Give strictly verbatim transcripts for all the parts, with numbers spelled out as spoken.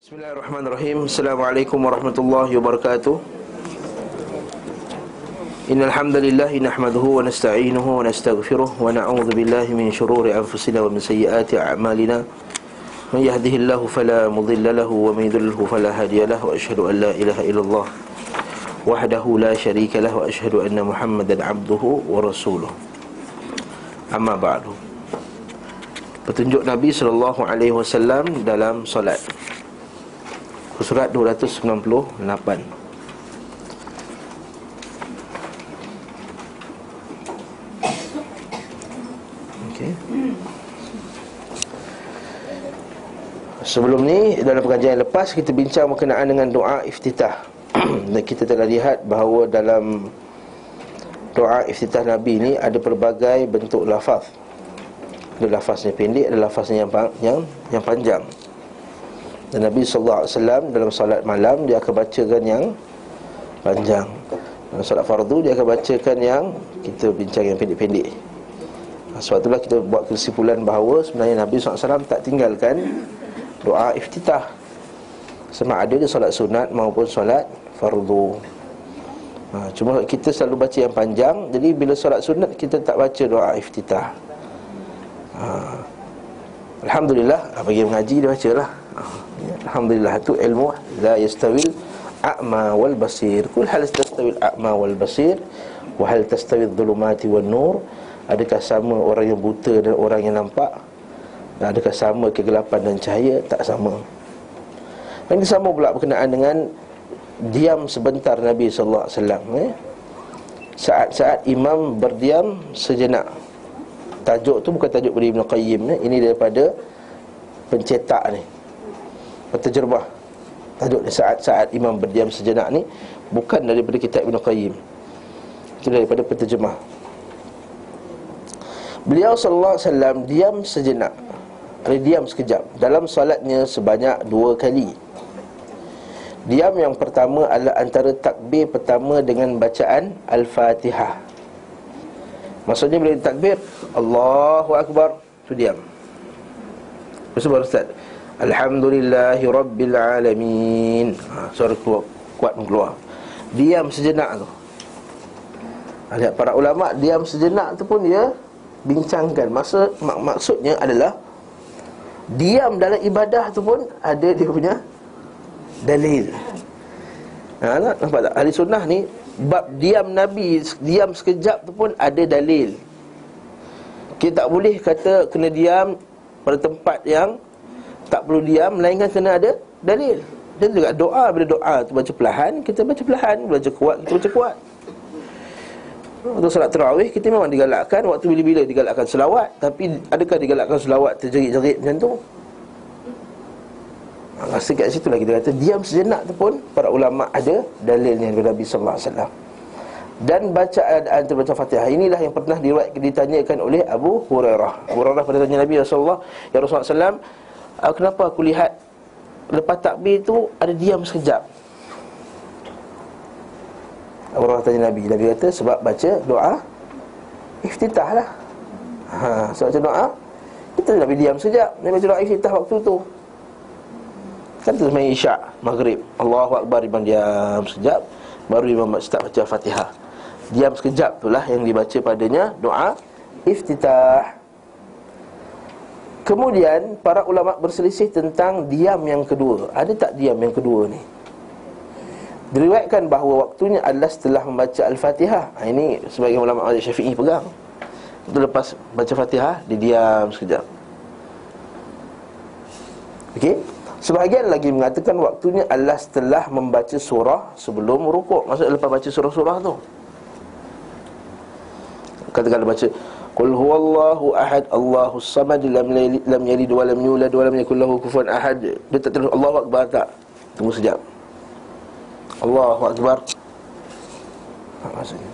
Bismillahirrahmanirrahim. Assalamualaikum warahmatullahi wabarakatuh. Innal hamdalillah nahmaduhu wa nasta'inuhu wa nastaghfiruh wa na'udzu billahi min shururi anfusina wa min sayyiati a'malina. May yahdihillahu fala mudilla lahu wa may yudlilhu fala hadiya lahu wa ashhadu an la ilaha illallah wahdahu la syarika lahu wa ashhadu anna Muhammadan 'abduhu wa rasuluh. Amma ba'du. Petunjuk Nabi sallallahu alaihi wasallam dalam solat. Surat dua ratus sembilan puluh lapan. Okey. Sebelum ni, dalam pengajian lepas kita bincang berkenaan dengan doa iftitah. Dan kita telah lihat bahawa dalam doa iftitah Nabi ni ada pelbagai bentuk lafaz. Ada lafaznya pendek, ada lafaznya yang yang, yang panjang. Dan Nabi sallallahu alaihi wasallam dalam solat malam dia akan bacakan yang panjang. Dalam solat fardu dia akan bacakan yang kita bincang yang pendek-pendek. Sebab itulah kita buat kesimpulan bahawa sebenarnya Nabi sallallahu alaihi wasallam tak tinggalkan doa iftitah, sama ada dia solat sunat maupun solat fardu. Ha, cuma kita selalu baca yang panjang, jadi bila solat sunat kita tak baca doa iftitah. Ha, alhamdulillah bagi mengaji dia bacalah. Alhamdulillah, tu ilmu. La yastawil a'ma wal basir. Kul hal tastawil a'ma wal basir wa hal tastawil dhulumati wan nur? Adakah sama orang yang buta dan orang yang nampak? Adakah sama kegelapan dan cahaya? Tak sama. Dan sama pula berkenaan dengan diam sebentar Nabi sallallahu alaihi wasallam, eh? Saat-saat imam berdiam sejenak. Tajuk tu bukan tajuk dari Ibn Qayyim, eh? Ini daripada pencetak ni, terjerbah tajuk ni, saat-saat imam berdiam sejenak ni, bukan daripada kitab Ibn Qayyim, itu daripada penterjemah. Beliau sallallahu alaihi wasallam diam sejenak, diam sekejap dalam solatnya sebanyak dua kali. Diam yang pertama adalah antara takbir pertama dengan bacaan Al-Fatihah. Maksudnya bila takbir Allahu Akbar, tu diam. Lepas tu baru start Alhamdulillahi Rabbil Alamin. Ha, suara keluar, kuat keluar. Diam sejenak tu. Lihat para ulama, diam sejenak tu pun dia bincangkan. Maksud, mak, maksudnya adalah diam dalam ibadah tu pun ada dia punya dalil. Ha, nampak tak? Ahli sunnah ni, bab diam Nabi, diam sekejap tu pun ada dalil. Kita tak boleh kata kena diam pada tempat yang tak perlu diam, melainkan kena ada dalil. Dan juga doa, bila doa tu baca perlahan, kita baca perlahan. Bila baca kuat, kita baca kuat. Waktu solat tarawih, kita memang digalakkan. Waktu bila-bila digalakkan selawat. Tapi adakah digalakkan selawat terjerit-jerit macam tu? Rasa kat situ lah kita kata diam sejenak tu pun para ulama' ada dalilnya daripada Nabi sallallahu alaihi wasallam. Dan bacaan antara baca Fatihah, inilah yang pernah ditanyakan oleh Abu Hurairah. Abu Hurairah pernah tanya Nabi Rasulullah, ya Rasulullah sallallahu alaihi wasallam, kenapa aku lihat lepas takbir tu ada diam sekejap? Abu Hurairah tanya Nabi. Nabi kata sebab baca doa iftitah lah. Ha, sebab baca doa, kita Nabi diam sekejap. Nabi baca doa iftitah waktu tu. Kan tu sebenarnya Isyak, Maghrib, Allahu Akbar, imam diam sekejap, baru imam start baca Fatihah. Diam sekejap itulah yang dibaca padanya doa iftitah. Kemudian para ulama berselisih tentang diam yang kedua. Ada tak diam yang kedua ni? Diriwayatkan bahawa waktunya adalah setelah membaca Al-Fatihah. Ha, ini sebahagian ulama mazhab Syafi'i pegang. Lepas baca Fatihah dia diam sekejap. Okey. Sebahagian lagi mengatakan waktunya adalah setelah membaca surah sebelum rukuk. Maksudnya lepas baca surah-surah tu. Katakan baca Qul huwallahu ahad, Allahus samad, lam yalid wa lam yulad wa lam yakul lahu kufuwan ahad. Dia tak terus Allahu Akbar tak. Tunggu sekejap. Allahu Akbar. Tak maksudnya.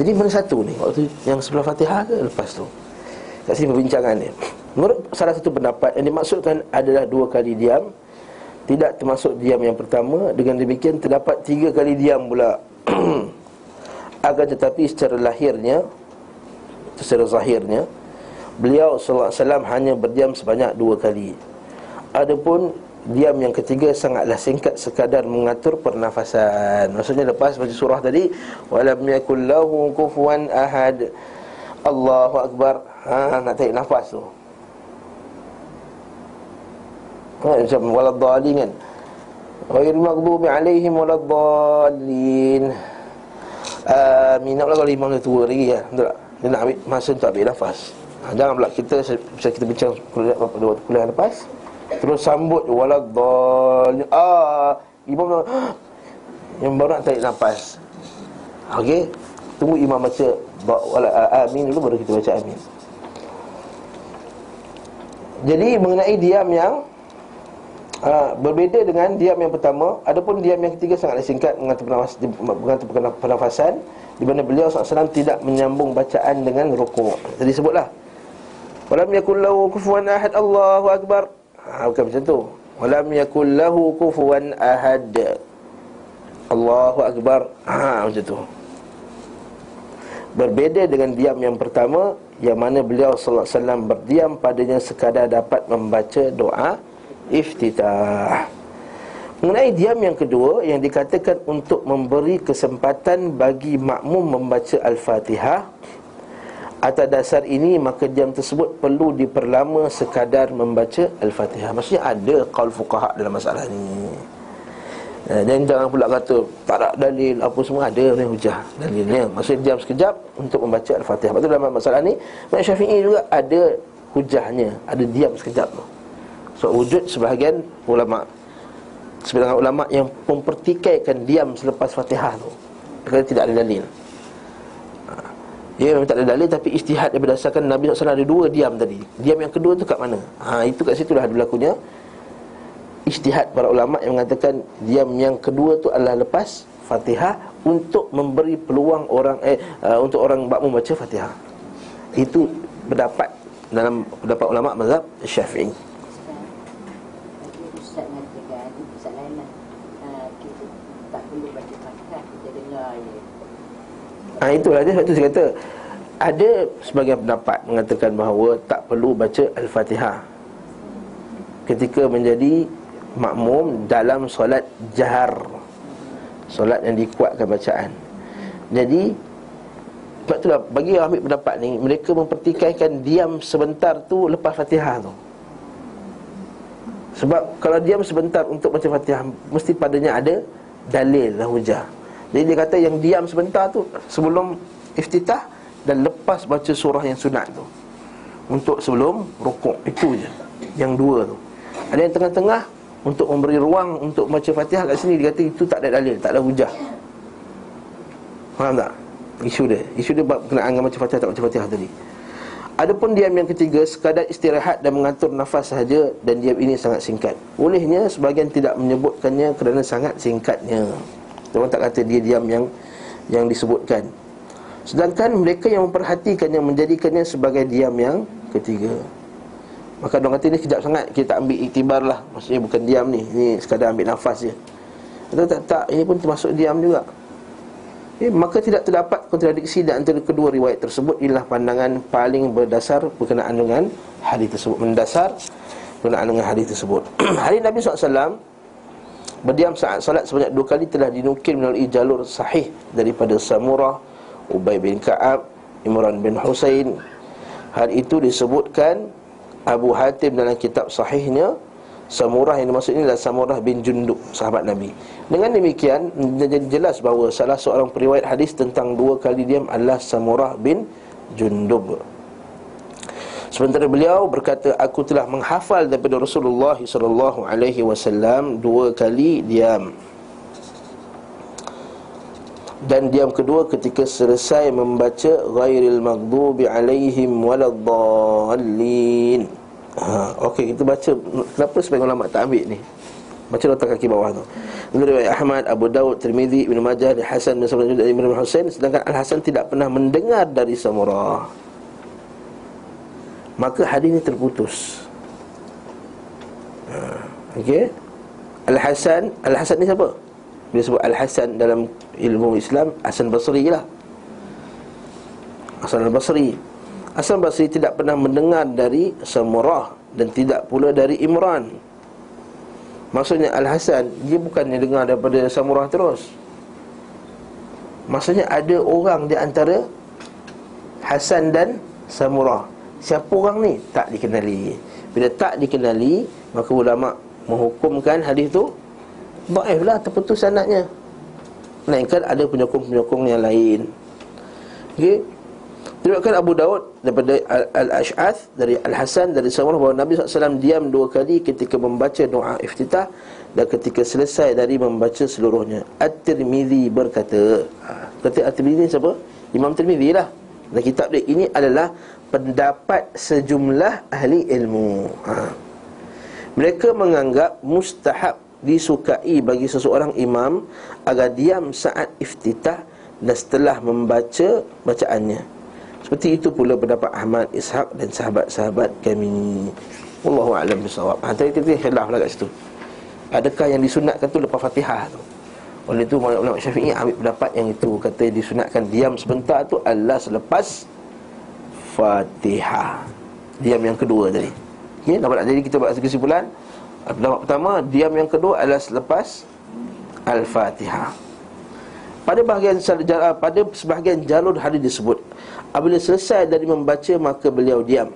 Jadi mana satu ni? Waktu yang sebelum Fatihah ke lepas tu? Kat sini perbincangan ni. Menurut salah satu pendapat yang dimaksudkan adalah dua kali diam, tidak termasuk diam yang pertama. Dengan demikian terdapat tiga kali diam pula. Agar tetapi secara lahirnya, secara zahirnya, beliau sallallahu alaihi wasallam hanya berdiam sebanyak dua kali. Adapun diam yang ketiga sangatlah singkat sekadar mengatur pernafasan. Maksudnya lepas baca surah tadi, walam yakul lahu kufuwan ahad. Allahu akbar. Ha, nak tarik nafas tu. Ha, macam waladhdallin kan. Ghairil maghdubi alaihim waladdallin. Ah, minat lah kalau imam dia tua lagi ya. Betul tak? Dia nak ambil masa untuk ambil nafas. Ha, jangan pula kita kita bincang kuliah lepas. Terus sambut waladhdallin. Ah, imam dah, yang baru nak tarik nafas. Okey, tunggu imam baca amin dulu baru kita baca amin. Jadi mengenai diam yang ha, berbeza dengan diam yang pertama. Adapun diam yang ketiga sangatlah singkat, mengatur penafas, mengatur pernafasan, di mana beliau sallallahu alaihi wasallam tidak menyambung bacaan dengan rukuk. Jadi sebutlah walam yakul lahu kufuwan ahad. Allahu akbar. Ha, bukan macam tu. Walam yakul lahu kufuwan ahad. Allahu akbar. Ha, macam tu. Berbeza dengan diam yang pertama, yang mana beliau sallallahu alaihi wasallam berdiam padanya sekadar dapat membaca doa iftitah. Mengenai diam yang kedua, yang dikatakan untuk memberi kesempatan bagi makmum membaca Al-Fatihah, atas dasar ini maka diam tersebut perlu diperlama sekadar membaca Al-Fatihah. Maksudnya ada qaul fuqaha dalam masalah ini. Dan jangan pula kata tak ada dalil apa semua, ada ni hujah dalilnya. Maksudnya diam sekejap untuk membaca Al-Fatihah. Lepas tu dalam masalah ni Imam Syafi'i juga ada hujahnya, ada diam sekejap tu. So wujud sebahagian ulama, sebahagian ulama yang mempertikaikan diam selepas Fatihah tu kerana tidak ada dalil. Ya memang tak ada dalil, tapi ijtihad berdasarkan Nabi sallallahu alaihi wasallam ada dua diam tadi. Diam yang kedua tu kat mana? Ha, itu kat situlah berlakunya ijtihad para ulama yang mengatakan diam yang kedua tu adalah lepas Fatihah untuk memberi peluang orang eh uh, untuk orang makmum baca Fatihah. Itu pendapat dalam pendapat ulama mazhab Syafi'i. Ustaz nanti kan ada masalah lain. Uh, kita tak perlu baca Fatihah, kita dengar je. Ha, itulah dia, sebab tu saya kata ada sebagian pendapat mengatakan bahawa tak perlu baca Al-Fatihah ketika menjadi makmum dalam solat jahar, solat yang dikuatkan bacaan. Jadi sebab itulah bagi yang ambil pendapat ni, mereka mempertikaikan diam sebentar tu lepas Fatihah tu. Sebab kalau diam sebentar untuk baca Fatihah, mesti padanya ada dalil dan hujah. Jadi dia kata yang diam sebentar tu sebelum iftitah dan lepas baca surah yang sunat tu untuk sebelum rukuk, itu je yang dua tu. Ada yang tengah-tengah untuk memberi ruang untuk baca Fatihah kat sini, dia kata itu tak ada dalil, tak ada hujah. Faham tak? Isu dia, isu dia berkenaan dengan baca Fatihah tak baca Fatihah tadi. Adapun diam yang ketiga sekadar istirahat dan mengatur nafas sahaja, dan diam ini sangat singkat. Olehnya sebahagian tidak menyebutkannya kerana sangat singkatnya. Mereka tak kata dia diam yang yang disebutkan. Sedangkan mereka yang memperhatikannya menjadikannya sebagai diam yang ketiga. Maka mereka kata ini sekejap sangat, kita tak ambil iktibar lah. Maksudnya bukan diam ni, ini sekadar ambil nafas je. Atau tak, tak, ini pun termasuk diam juga. Eh, maka tidak terdapat kontradiksi di antara kedua riwayat tersebut. Ialah pandangan paling berdasar berkenaan dengan hadis tersebut, mendasar berkenaan dengan hadis tersebut. Hadis Nabi sallallahu alaihi wasallam berdiam saat salat sebanyak dua kali telah dinukil melalui jalur sahih daripada Samurah, Ubay bin Ka'ab, Imran bin Husain. Hal itu disebutkan Abu Hatim dalam kitab sahihnya. Samurah yang dimaksud ini adalah Samurah bin Jundub, sahabat Nabi. Dengan demikian jelas bahawa salah seorang periwayat hadis tentang dua kali diam adalah Samurah bin Jundub. Sementara beliau berkata, aku telah menghafal daripada Rasulullah sallallahu alaihi wasallam dua kali diam. Dan diam kedua ketika selesai membaca ghairil maghdubi alaihim waladdallin. Ha, okey, kita baca kenapa sebagian ulama tak ambil ni. Baca letak kaki bawah tu. Menurut riwayat Ahmad, Abu Daud, At-Tirmidhi, Ibn Majah, Hasan Basri dan Imran bin Husain, sedangkan Al-Hasan tidak pernah mendengar dari Samurah. Maka hadis ini terputus. Ha, okey. Al-Hasan, Al-Hasan ni siapa? Dia sebut Al-Hasan dalam ilmu Islam, Hasan Basri lah. Hasan Basri. Hasan Basri tidak pernah mendengar dari Samurah dan tidak pula dari Imran. Maksudnya Al-Hasan, dia bukannya dengar daripada Samurah terus. Maksudnya ada orang di antara Hasan dan Samurah. Siapa orang ni? Tak dikenali. Bila tak dikenali, maka ulama' menghukumkan hadis tu dhaif lah, terputus sanadnya. Melainkan ada penyokong-penyokong yang lain. Okey. Diriwayatkan Abu Daud daripada Al-Ash'ats, dari Al-Hasan, dari Samurah bahawa Nabi sallallahu alaihi wasallam diam dua kali ketika membaca doa iftitah dan ketika selesai dari membaca seluruhnya. At-Tirmidhi berkata, ha, kata At-Tirmidhi siapa? Imam Tirmidhi lah. Dan kitab dia ini adalah pendapat sejumlah ahli ilmu. ha. Mereka menganggap mustahab disukai bagi seseorang imam agar diam saat iftitah dan setelah membaca bacaannya. Seperti itu pula pendapat Ahmad, Ishaq dan sahabat-sahabat kami. Wallahu a'lam bisawab. Ha, tadi kita khilaf lah kat situ. Adakah yang disunatkan tu lepas Fatihah tu? Oleh itu ulama Syafi'i ambil pendapat yang itu, kata disunatkan diam sebentar tu adalah selepas Fatihah. Diam yang kedua tadi. Okey, nampak tak? Jadi kita buat kesimpulan. Pendapat pertama, diam yang kedua adalah selepas Al-Fatihah. Pada bahagian pada sebahagian jalur hadis disebut apabila selesai dari membaca maka beliau diam.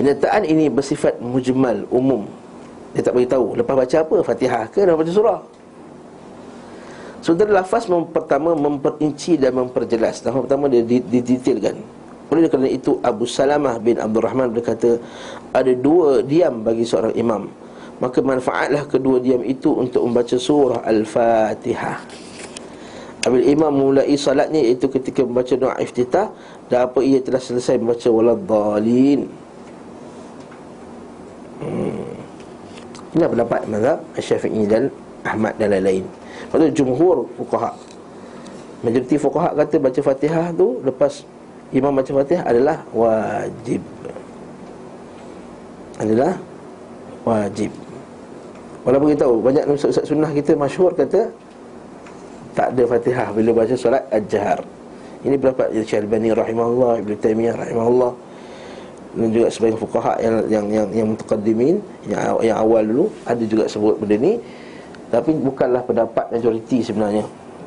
Penyertaan ini bersifat mujmal, umum. Dia tak beritahu lepas baca apa, Fatihah ke lepas baca surah. Sementara lafaz mem- pertama memperinci dan memperjelas. Lafaz pertama dia didetailkan. Oleh kerana itu Abu Salamah bin Abdul Rahman berkata, ada dua diam bagi seorang imam, maka manfaatlah kedua diam itu untuk membaca surah Al-Fatihah. Apabila imam mulai salatnya, iaitu ketika membaca doa iftitah, dan apa ia telah selesai membaca waladhdallin. hmm. Ini pendapat mazhab Syafi'i dan Ahmad dan lain-lain. Lepas tu jumhur fuqaha, majoriti fuqaha kata baca Fatihah tu lepas imam baca Fatihah adalah wajib. Adalah wajib. Walaupun kita tahu banyak ustaz-ustaz sunnah kita masyhur kata tak ada Fatihah bila baca solat al-jahar. Ini pendapat Syekh Al-Albani rahimahullah, Ibn Taimiyah rahimahullah, dan juga sebagian fuqaha yang yang yang yang mutaqaddimin, yang, yang awal dulu ada juga sebut benda ni, tapi bukanlah pendapat majoriti sebenarnya.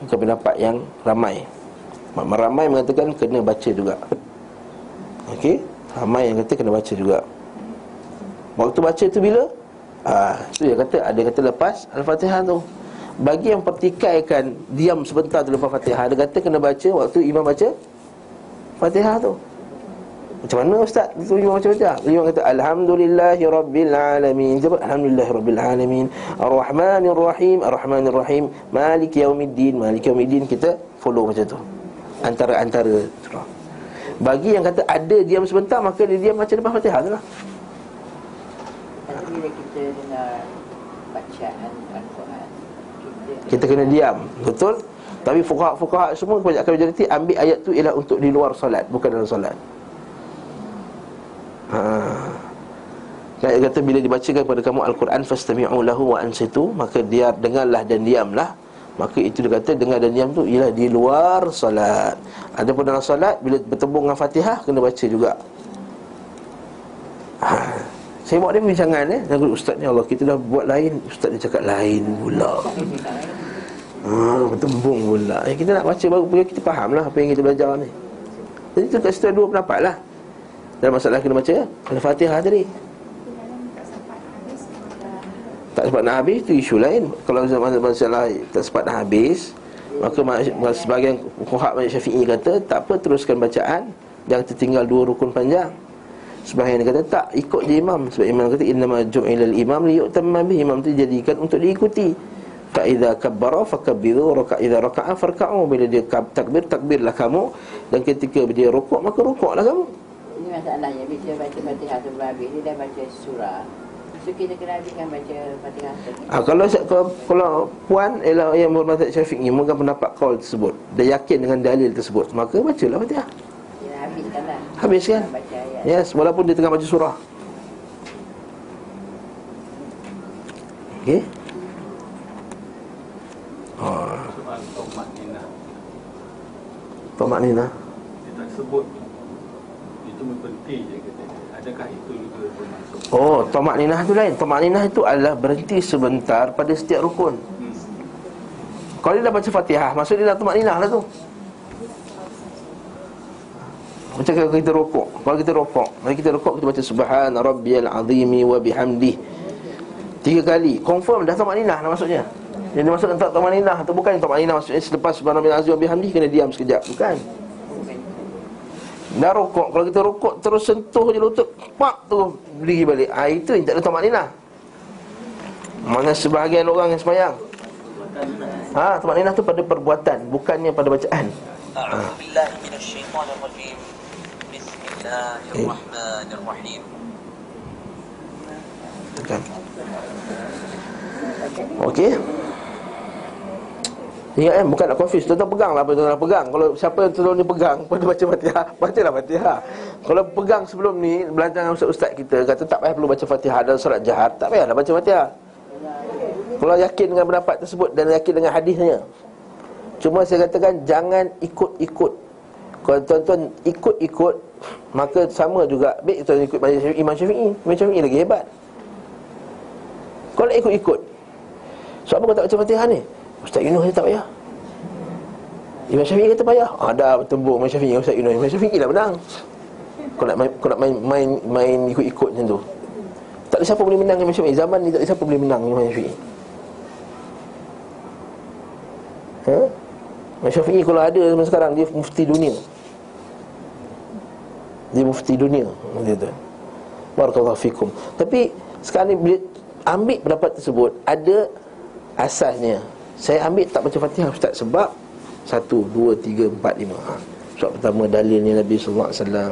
Bukan pendapat yang ramai. Ramai mengatakan kena baca juga. Okey, ramai yang kata kena baca juga. Waktu baca tu bila? Ah, ha, tu dia kata ada kata lepas Al-Fatihah tu. Bagi yang pertikaikan diam sebentar tu lepas Fatihah, dia kata kena baca waktu imam baca Fatihah tu. Macam mana ustaz? Tu imam baca Fatihah. Imam kata alhamdulillahirabbil alamin. Jawab alhamdulillahirabbil alamin. Arrahmanir rahim, arrahmanir rahim, maliki yaumiddin, maliki yaumiddin. Kita follow macam tu. Antara-antara surah. Bagi yang kata ada diam sebentar, maka dia diam macam lepas Fatihah tu lah. Bila kita dengar bacaan Al-Quran, kita kena diam, betul? Tapi fuqaha-fuqaha semua kebanyakan majoriti ambil ayat tu ialah untuk di luar solat, bukan dalam solat. Haa, dia kata bila dibacakan kepada kamu Al-Quran, fastami'u lahu wa ansitu, maka dia dengarlah dan diamlah. Maka itu dia kata dengar dan diam tu ialah di luar solat. Adapun dalam solat, bila bertemu dengan Fatihah kena baca juga. Haa, saya buat dia perbincangan eh dengan ustaz ni. Allah, kita dah buat lain, ustaz dia cakap lain pula. Ah, bertembung pula. Eh, kita nak baca baru kita fahamlah apa yang kita belajar ni. Jadi tu kat situ dua pendapatlah. Dan masalah kena baca Al-Fatihah tadi. Tak sempat nak habis tu isu lain. Kalau masalah tak sempat nak habis, maka sebahagian fuqaha Syafi'i kata tak apa, teruskan bacaan, jangan tertinggal dua rukun panjang. Sebahagian dia kata tak, ikut je imam. Sebab imam kata innama ju'ilal imam liyutamma bihi. Imam tu dijadikan untuk diikuti. Fa idza kabbara fakabbiru, raka'a idza raka'a farka'u. Bila dia takbir, takbirlah kamu, dan ketika dia rukuk maka rukuklah kamu. Ini masalahnya bila baca Fatihah tu berhabis, dia dah baca surah. So kita kena habiskan baca Fatihah tu. Ah, kalau kalau, kalau puan ialah yang bermazhab Syafi'i, mungkin pendapat kaul tersebut, dia yakin dengan dalil tersebut, maka bacalah Fatihah. Habiskanlah. Habiskan. Yes, walaupun dia tengah baca surah. Okey. Oh. Tuma'ninah. Tuma'ninah. Dia tak sebut. Itu penting je kata. adakah itu juga bermaksud? Oh, tamakninah tu lain. Tamakninah itu adalah berhenti sebentar pada setiap rukun. Hmm. Kalau dia dah baca Fatihah, maksud dia dah tamakninah lah tu. Macam kalau kita rokok, kalau kita rokok, mari kita rokok kita baca Subhana Rabbiyal Azimi wa bihamdih tiga kali, confirm dah tamakninah lah maksudnya. Yang dimaksud tak tamakninah tu bukan tamakninah maksudnya selepas Subhana Rabbiyal Azim wa bihamdih kena diam sekejap, bukan. Dah rokok, kalau kita rokok terus sentuh je lutut, pak tu berdiri balik. Ah itu yang tak ada tamakninah. Mana sebahagian orang yang sembahyang. Ha, tamakninah tu pada perbuatan, bukannya pada bacaan. A'udzubillahi minasyaitanir rajim. Bismillahirrahmanirrahim. Tekan. Okey. Ya kan, bukan nak confuse. Tuan-tuan peganglah apa tuan-tuan pegang. Kalau siapa yang tuan-tuan ni pegang, pada baca Fatihah, bacalah Fatihah. Kalau pegang sebelum ni, belajar dengan ustaz-ustaz kita kata tak payah perlu baca Fatihah dalam solat jahat, tak payahlah baca Fatihah. Kalau yakin dengan pendapat tersebut dan yakin dengan hadisnya. Cuma saya katakan jangan ikut-ikut. Kalau tuan-tuan ikut-ikut, maka sama juga. Baik tuan ikut Imam Syafi'i, Imam Syafi'i lagi hebat. Kalau ikut-ikut, so apa kau tak baca Fatihah ni? Ustaz Yunus dia tak payah. Imam Syafi'i kata payah. Ah, dah bertembung Imam Syafi'i dengan Ustaz Yunus. Imam Syafi'i lah menang. Kau nak main, kau nak main, main, main ikut-ikut macam tu. Tak ada siapa boleh menang Imam Syafi'i. Zaman ni tak ada siapa boleh menang Imam Syafi'i. Ha? Imam Syafi'i kalau ada zaman sekarang, dia mufti dunia. Dia mufti dunia. Barakallahu fikum. Tapi sekarang ni bila ambil pendapat tersebut, ada asasnya. Saya ambil tak baca Fatihah ustaz sebab satu, dua, tiga, empat, lima. Ha. Sebab pertama dalilnya Nabi sallallahu alaihi wasallam,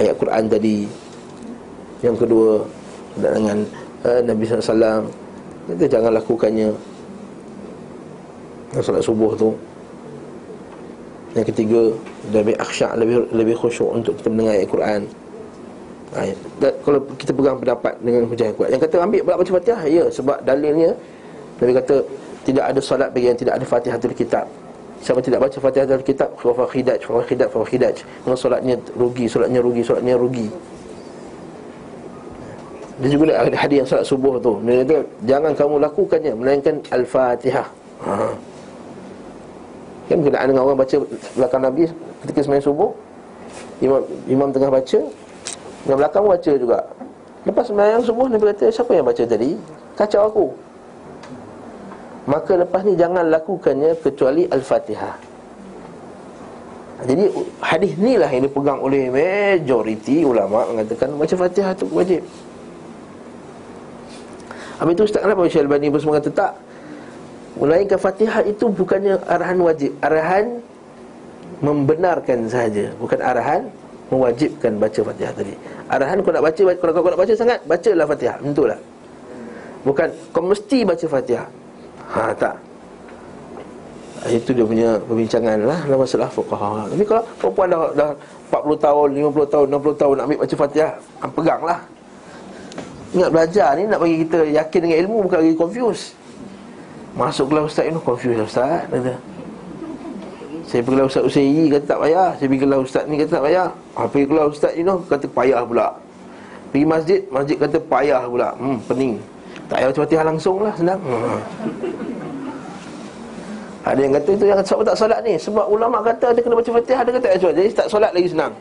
ayat Quran tadi. Yang kedua dengan uh, Nabi sallallahu alaihi wasallam kita jangan lakukannya solat subuh tu. Yang ketiga lebih akhsya, lebih lebih khusyuk untuk kita mendengar ayat Quran. Ha, dan, kalau kita pegang pendapat dengan hujah yang kuat. Yang kata ambil baca Fatihah ya sebab dalilnya Nabi kata, tidak ada solat bagi yang tidak ada Fatihatul Kitab. Siapa tidak baca Fatihatul Kitab, fahuwa khidaj, fahuwa khidaj, fahuwa khidaj. Maka solatnya rugi, solatnya rugi, solatnya rugi. Dia juga ada hadis yang solat subuh tu. Dia kata, jangan kamu lakukannya melainkan Al-Fatihah. Ha. Kan berkenaan dengan orang baca belakang Nabi ketika sembahyang subuh, imam, imam tengah baca, dengan belakang baca juga. Lepas sembahyang subuh, Nabi kata, siapa yang baca tadi? Kacau aku. Maka lepas ni jangan lakukannya kecuali Al-Fatihah. Jadi hadis ni lah yang dipegang oleh majoriti ulama' mengatakan baca Fatihah tu wajib. Habis tu Ustaz kenapa Syekh Al-Albani pun semua kata tak? Melainkan Fatihah itu bukannya arahan wajib. Arahan membenarkan sahaja, bukan arahan mewajibkan baca Fatihah tadi. Arahan kau nak baca, kalau kau nak baca sangat, bacalah Fatihah, tentulah. Bukan kau mesti baca Fatihah. Ha, tak. Itu dia punya perbincangan lah dalam masalah fuqaha. Tapi kalau perempuan dah, dah empat puluh tahun, lima puluh tahun, enam puluh tahun nak ambil baca Fatihah, peganglah. Ingat belajar ni nak bagi kita yakin dengan ilmu, bukan bagi confuse. Masuk kelas Ustaz ni confuse lah Ustaz kata. Saya pergi kelas Ustaz Usairi kata tak payah. Saya pergi kelas Ustaz ni kata tak payah. Ha, pergi kelas Ustaz ni kata payah pula. Pergi masjid, masjid kata payah pula. Hmm, pening. Tak payah baca Fatihah langsung lah, senang. Hmm. Ada yang kata itu yang kata, sebab tak solat ni. Sebab ulama' kata ada kena baca Fatihah, ada kata tak solat. Jadi tak solat lagi senang.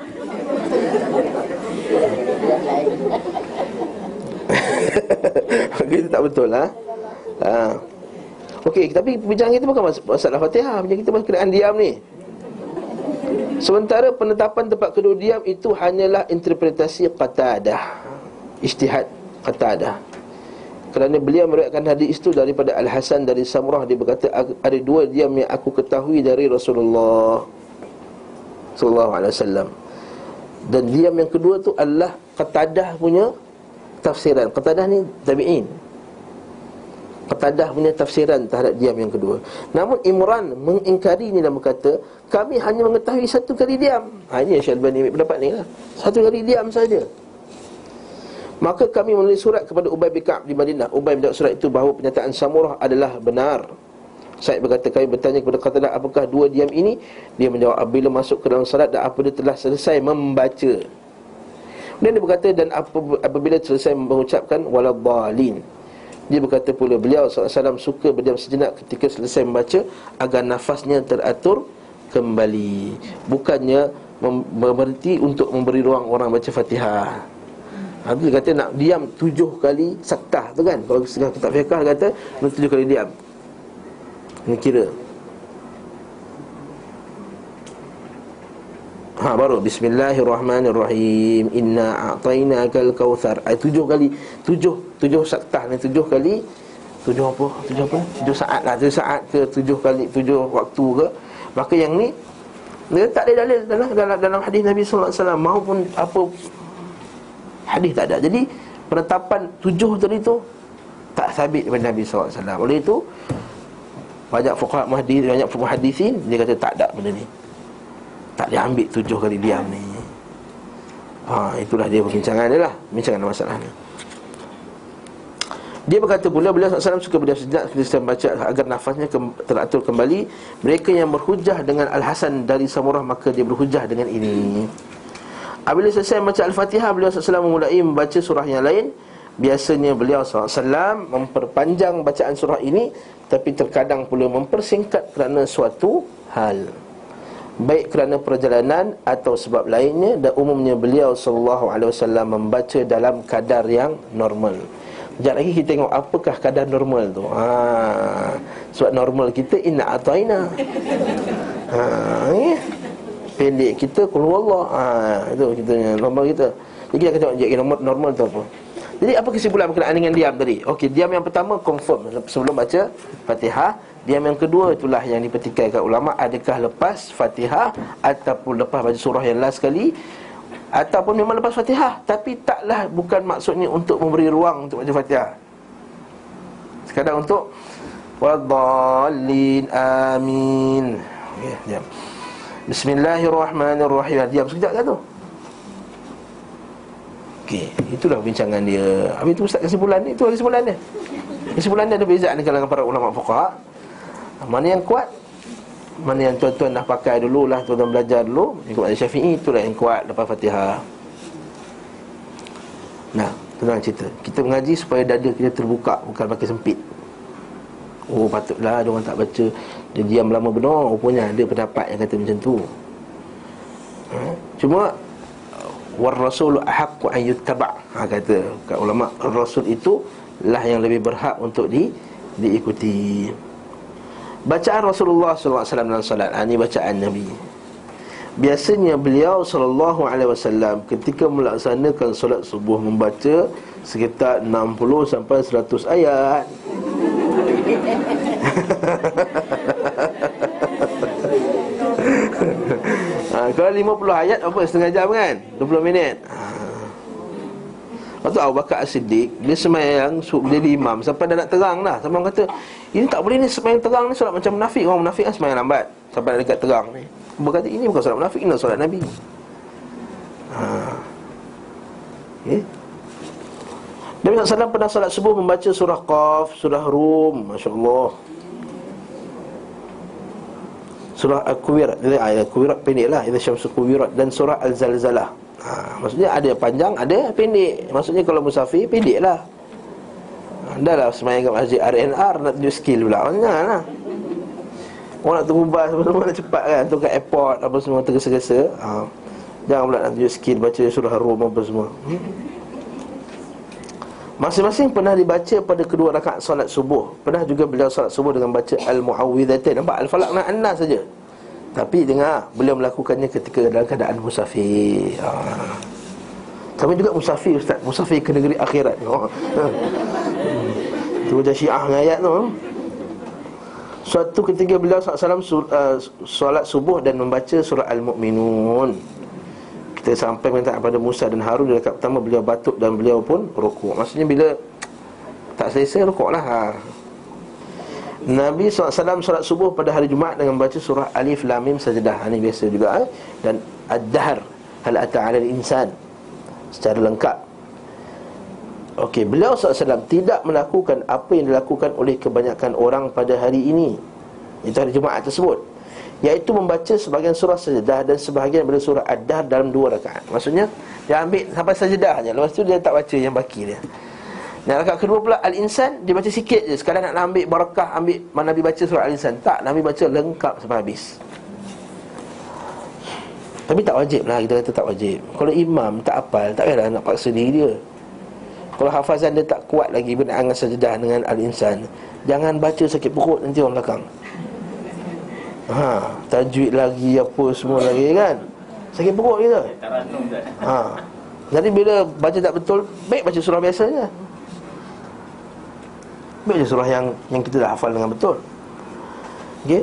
Begitu tak betul lah ha? ha. Okey, tapi perbincangan kita bukan masalah Fatihah. Perbincangan kita bukan kenaan diam ni. Sementara penetapan tempat kedua diam itu hanyalah interpretasi Qatadah, ijtihad Qatadah. Kerana beliau meriwayatkan hadis itu daripada Al-Hasan dari Samurah. Dia berkata, ada dua diam yang aku ketahui dari Rasulullah sallallahu alaihi wasallam. Dan diam yang kedua tu adalah Qatadah punya tafsiran. Qatadah ni tabi'in. Qatadah punya tafsiran terhadap diam yang kedua. Namun Imran mengingkarinya dan berkata, kami hanya mengetahui satu kali diam. Ha, ini Syekh Al-Albani ambil pendapat ni lah. Satu kali diam saja. Maka kami menulis surat kepada Ubay bin Ka'ab di Madinah. Ubay menjawab surat itu bahawa pernyataan Samurah adalah benar. Sa'id berkata, kami bertanya kepada Qatadah, apakah dua diam ini? Dia menjawab, bila masuk ke dalam salat dan apabila telah selesai membaca, Dan dia berkata, dan apabila selesai mengucapkan waladhalin, dia berkata pula beliau sallallahu alaihi wasallam suka berdiam sejenak ketika selesai membaca agar nafasnya teratur kembali, bukannya mem- berhenti untuk memberi ruang orang baca Fatihah. Habis dia kata nak diam tujuh kali saktah tu kan. Kalau setengah kitab fiqah kata nak tujuh kali diam. Ni kira Ha baru Bismillahirrahmanirrahim. Inna a'tainakal kautsar. Ay tujuh kali, tujuh tujuh saktah ni tujuh kali. Tujuh apa? Tujuh apa? Tujuh saat lah. Tujuh saat ke tujuh kali, tujuh waktu ke. Maka yang ni dia tak ada dalil dalam dalam, dalam hadis Nabi sallallahu alaihi wasallam maupun apa hadis tak ada. Jadi penetapan tujuh tadi tu tak sabit daripada Nabi sallallahu alaihi wasallam. Oleh itu banyak fuqaha muhaddis, banyak fuqaha hadisin dia kata tak ada benda ni. Tak diambil tujuh kali diam ni. Ha, itulah dia perbincangan dia lah, perbincangan masalah ni. Dia berkata pula beliau sallallahu alaihi wasallam suka berdiam sejenak ketika membaca agar nafasnya teratur kembali. Mereka yang berhujah dengan Al-Hasan dari Samurah, maka dia berhujah dengan ini. Apabila selesai membaca Al-Fatihah, beliau sallallahu alaihi wasallam memulai membaca surah yang lain. Biasanya beliau sallallahu alaihi wasallam memperpanjang bacaan surah ini, tapi terkadang pula mempersingkat kerana suatu hal, baik kerana perjalanan atau sebab lainnya. Dan umumnya beliau sallallahu alaihi wasallam membaca dalam kadar yang normal. Sekejap lagi kita tengok apakah kadar normal tu. Haa, sebab normal kita inna atayna, haa, ya? Pendek kita kulhuwallah, haa, itu kita normal kita. Jadi kita akan tengok normal tu apa. Jadi apa kesimpulan berkenaan dengan diam tadi? Okey, diam yang pertama confirm sebelum baca Fatihah. Diam yang kedua itulah yang dipertikaikan ulama, adakah lepas Fatihah ataupun lepas baca surah yang last sekali, ataupun memang lepas Fatihah, tapi taklah bukan maksudnya untuk memberi ruang untuk baca Fatihah. Sekadar untuk wadallin amin. Okey, diam. Bismillahirrahmanirrahim. Diam sekejap kat tu. Okey, itulah bincangan dia. Habis tu ustaz kesimpulan ni, itu kesimpulan dia. Kesimpulan dia ada perbezaan kalangan para ulama fuqaha. Mana yang kuat? Mana yang tuan-tuan dah pakai dululah, tuan-tuan belajar dulu, ikut mazhab Syafi'i, itulah yang kuat lepas Fatihah. Nah, tuan-tuan cerita. Kita mengaji supaya dada kita terbuka, bukan makin sempit. Oh, patutlah dia orang tak baca, dia diam lama benar. Rupanya ada pendapat yang kata macam tu. Ha? Cuma war rasul ahqqu an yuttaba', ha, kata kat ulama, rasul itu lah yang lebih berhak untuk di diikuti. Bacaan Rasulullah sallallahu alaihi wasallam dalam solat, ha, ini bacaan Nabi. Biasanya beliau sallallahu alaihi wasallam ketika melaksanakan solat subuh membaca sekitar enam puluh sampai seratus ayat. Ha, kalau lima puluh ayat apa setengah jam kan, dua puluh minit. Lepas tu Abu Bakar al-Siddiq dia semayang, dia di imam sampai dah nak terang dah. Sampai orang kata ini tak boleh ni, semayang terang ni solat macam munafik. Orang munafik kan semayang lambat sampai dah dekat terang ni. Abu Bakar kata ini bukan solat munafik, ini solat Nabi. Ha. Okay. Nabi sallallahu alaihi wasallam pernah solat subuh membaca surah Qaf, surah Rum, masya-Allah, surah Al-Kuwirat, ayat Al-Kuwirat pendeklah, idza syamsu kuwirat, dan surah Al-Zalzalah. Ha, maksudnya ada panjang, ada pendek. Maksudnya kalau musafir pendeklah. Dah lah sembahyang kat masjid R N R nak tunjuk skill pula. Janganlah. Orang nak tunggu bas, semua nak cepat kan, tunggu kat airport apa semua tergesa-gesa. Ha. Jangan pula nak tunjuk skill baca surah Rum apa semua. Hmm? Masing-masing pernah dibaca pada kedua rakaat solat subuh. Pernah juga beliau solat subuh dengan baca Al-Mu'awwidhatain. Nampak Al-Falaq dan An-Nas saja. Tapi dengar, beliau melakukannya ketika dalam keadaan musafir. Ha. Tapi juga musafir ustaz, musafir ke negeri akhirat. Ha. Itu macam Syiah ayat tu. Suatu ketika beliau sallallahu alaihi wasallam solat subuh dan membaca surah Al-Mu'minun. Kita sampai minta kepada Musa dan Harun di rakaat pertama, beliau batuk dan beliau pun rukuk. Maksudnya bila tak selesa rukuklah. Ha. Nabi sallallahu alaihi wasallam solat subuh pada hari Jumaat dengan baca surah Alif Lam Mim Sajdah. Ini biasa juga. Eh? Dan Ad-Dahr, hal ata'ala al-insan, secara lengkap. Okey, beliau sallallahu alaihi wasallam tidak melakukan apa yang dilakukan oleh kebanyakan orang pada hari ini, itu hari Jumaat tersebut, iaitu membaca sebahagian surah Sajdah dan sebahagian daripada surah Ad-Dahr dalam dua rakaat. Maksudnya Dia ambil sampai sajadah je. Lepas tu dia tak baca yang baki dia. Dan rakaat kedua pula Al-Insan, dia baca sikit je. Sekadar nak ambil barakah, ambil mana Nabi baca surah Al-Insan. Tak, Nabi baca lengkap sampai habis. Tapi tak wajib lah, kita kata tak wajib. Kalau imam tak hafal, tak payahlah nak paksa diri dia. Kalau hafazan dia tak kuat lagi berkaitan dengan sajadah dengan Al-Insan, jangan baca sakit perut nanti orang belakang. Ha, tajwid lagi apa semua lagi kan. Sakit perut kita. Ha. Jadi bila baca tak betul, baik baca surah biasa je. Baik je surah yang yang kita dah hafal dengan betul. Okey.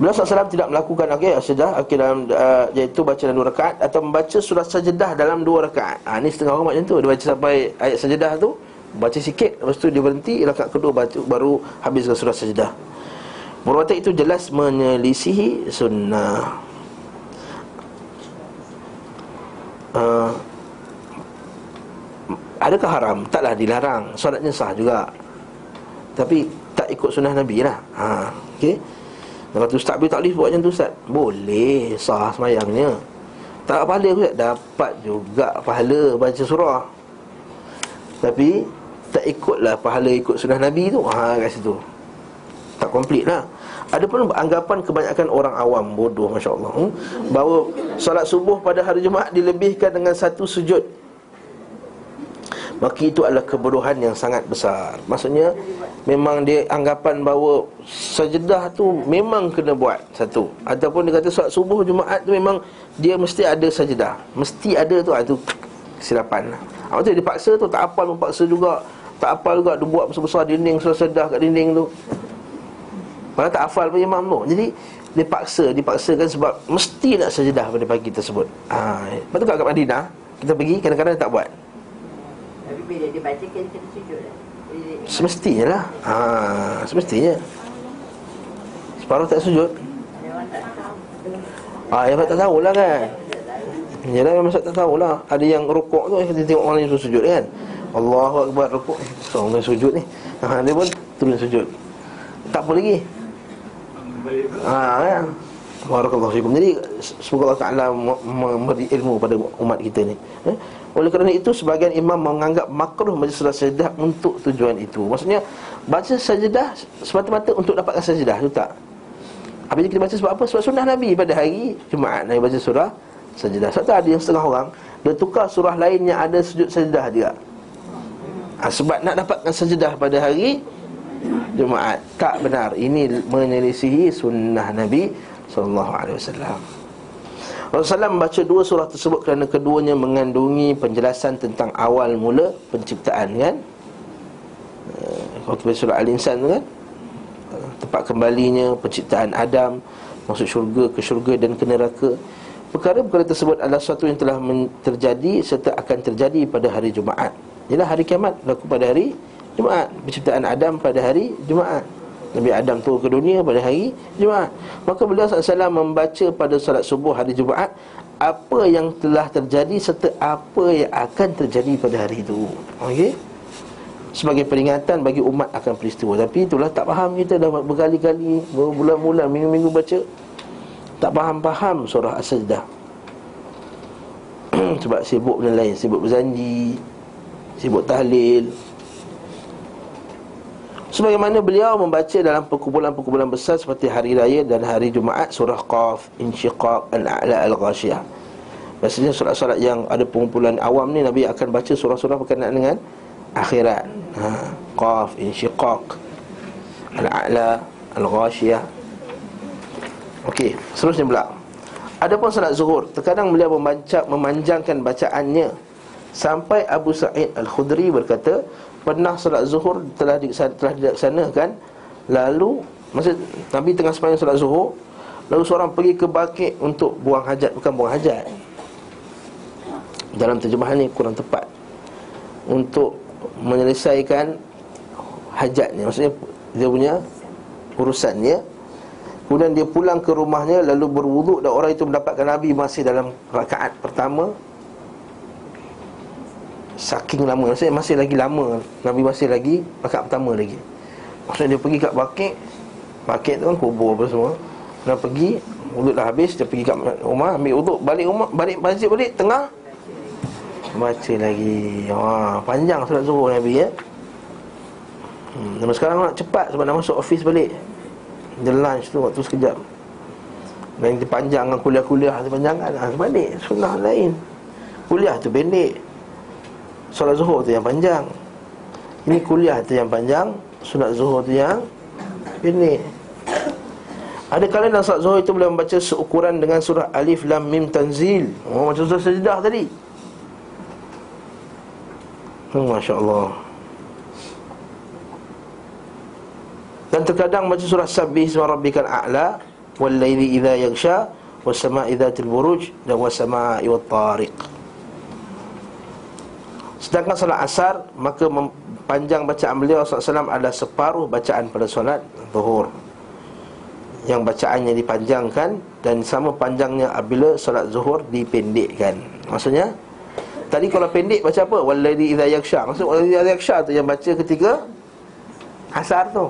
Beliau sallallahu alaihi wasallam tidak melakukan okay, sajadah okay, dalam uh, iaitu baca dalam dua rakaat atau membaca surah sajadah dalam dua rakaat. Ha, ni setengah orang macam tu, dia baca sampai ayat sajadah tu, baca sikit, lepas tu dia berhenti rakaat kedua baca, baru habiskan surah sajadah. Perbuatan itu jelas menyelisihi sunnah. Uh, Adakah haram? Taklah, dilarang. Solatnya sah juga, tapi tak ikut sunnah Nabi lah. Ha, okay. Kalau tu ustaz boleh tak boleh buat macam tu ustaz? Boleh, sah semayangnya. Tak dapat pahala ke ustaz? Dapat juga pahala baca surah, tapi tak ikutlah pahala ikut sunnah Nabi tu. Ha, kat situ tak komplit lah. Ada pun anggapan kebanyakan orang awam bodoh, Masya Allah, hmm? bahawa solat subuh pada hari Jumaat dilebihkan dengan satu sujud. Maka itu adalah kebodohan yang sangat besar. Maksudnya memang dia anggapan bahawa sajadah tu memang kena buat satu, ataupun dia kata solat subuh Jumaat tu memang dia mesti ada sajadah, mesti ada tu. Itu kesilapan. Apa tu dia paksa tu, tak hafal pun paksa juga. Tak hafal juga dia buat besar-besar dinding surah sajadah kat dinding tu. Padahal tak hafal pun imam tu. Jadi dia paksa, dipaksakan sebab mesti nak sajadah pada pagi tersebut. Ha, lepas tu kat Madinah kita pergi kadang-kadang tak buat. Tapi bila dia baca, kan kena sujud lah. Semestinya lah. Haa, semestinya. Separuh tak sujud. Haa, yang tak tahulah kan. Yalah, memang tak tahulah. Ada yang rukuk tu, kita tengok orang yang sujud kan. Allahu Akbar, rukuk. Orang yang sujud ni, haa, dia pun turun sujud. Tak apa lagi. Haa, kan. Barakallahu fikum. Jadi semoga Allah Ta'ala memberi ilmu pada umat kita ni. Eh? Oleh kerana itu sebagian imam menganggap makruh baca surah sajadah untuk tujuan itu. Maksudnya baca sajadah semata-mata untuk dapatkan sajadah tu tak. Habis kita baca sebab apa? Sebab sunnah Nabi pada hari Jumaat Nabi baca surah sajadah. Sebab tu ada yang setengah orang dia tukar surah lain yang ada sujud sajadah juga. Ha, sebab nak dapatkan sajadah pada hari Jumaat. Tak benar. Ini menyelisihi sunnah Nabi sallallahu alaihi wasallam. Rasulullah membaca dua surah tersebut kerana keduanya mengandungi penjelasan tentang awal mula penciptaan kan. Kalau kita baca surah Al-Insan tu kan, tempat kembalinya penciptaan Adam, masuk syurga, ke syurga dan ke neraka. Perkara-perkara tersebut adalah sesuatu yang telah terjadi serta akan terjadi pada hari Jumaat. Ialah hari kiamat berlaku pada hari Jumaat. Penciptaan Adam pada hari Jumaat, Nabi Adam turun ke dunia pada hari Jumaat. Maka beliau sallallahu alaihi wasallam membaca pada solat subuh hari Jumaat apa yang telah terjadi serta apa yang akan terjadi pada hari itu. Okey, sebagai peringatan bagi umat akan peristiwa. Tapi itulah tak faham kita, dah berkali-kali, berbulan-bulan, minggu-minggu baca, tak faham-faham surah As-Sajdah. Sebab sibuk benda lain, sibuk berzanji, sibuk tahlil. Sebagaimana beliau membaca dalam perkumpulan-perkumpulan besar seperti Hari Raya dan Hari Jumaat surah Qaf, Insyiqaq, Al-A'la, Al-Ghashiyah. Biasanya surat-surat yang ada pengumpulan awam ni Nabi akan baca surah-surah berkenaan dengan akhirat. Ha, Qaf, Insyiqaq, Al-A'la, Al-Ghashiyah. Okey, seterusnya pula. Adapun solat zuhur, terkadang beliau membaca memanjangkan bacaannya sampai Abu Sa'id Al-Khudri berkata, pernah solat zuhur telah telah dilaksanakan, lalu masa Nabi tengah sembahyang solat zuhur, lalu seorang pergi ke bakit untuk buang hajat. Bukan buang hajat, dalam terjemahan ni kurang tepat, untuk menyelesaikan hajatnya, maksudnya dia punya urusannya. Kemudian dia pulang ke rumahnya lalu berwuduk, dan orang itu mendapatkan Nabi masih dalam rakaat pertama. Saking lama, maksudnya masih lagi lama, Nabi masih lagi rakaat pertama lagi. Maksudnya dia pergi kat bakit, bakit tu kan kubur apa semua. Dia pergi wuduk dah habis, dia pergi kat rumah, ambil wuduk, balik rumah, balik masjid balik, tengah baca lagi. Ha, panjang solat zuhur Nabi ya. Hmm, dan sekarang nak cepat sebab nak masuk office balik. Dia lunch tu waktu sekejap. Dan dia panjangkan kuliah-kuliah tu panjangkan. Ha, balik, sunnah lain. Kuliah tu pendek. Solat zuhur tu yang panjang. Ini kuliah tu yang panjang, solat zuhur tu yang pendek. Ada kalanya dalam solat zuhur itu boleh membaca seukuran dengan surah Alif Lam Mim Tanzil. Oh, macam surah Sajdah tadi. Oh, Masya Allah. Dan terkadang baca surah Sabbih Isma Rabbikal A'la wal Laili idza yaghsha was sama'i dzatil buruj dan was sama'i wat tariq. Sedangkan solat asar, maka panjang bacaan beliau sallallahu alaihi wasallam adalah separuh bacaan pada solat zuhur, yang bacaannya dipanjangkan, dan sama panjangnya apabila solat zuhur dipendekkan. Maksudnya tadi kalau pendek baca apa? Wallahi idza yaghsha. Maksud wallahi idza yaghsha tu yang baca ketika asar tu.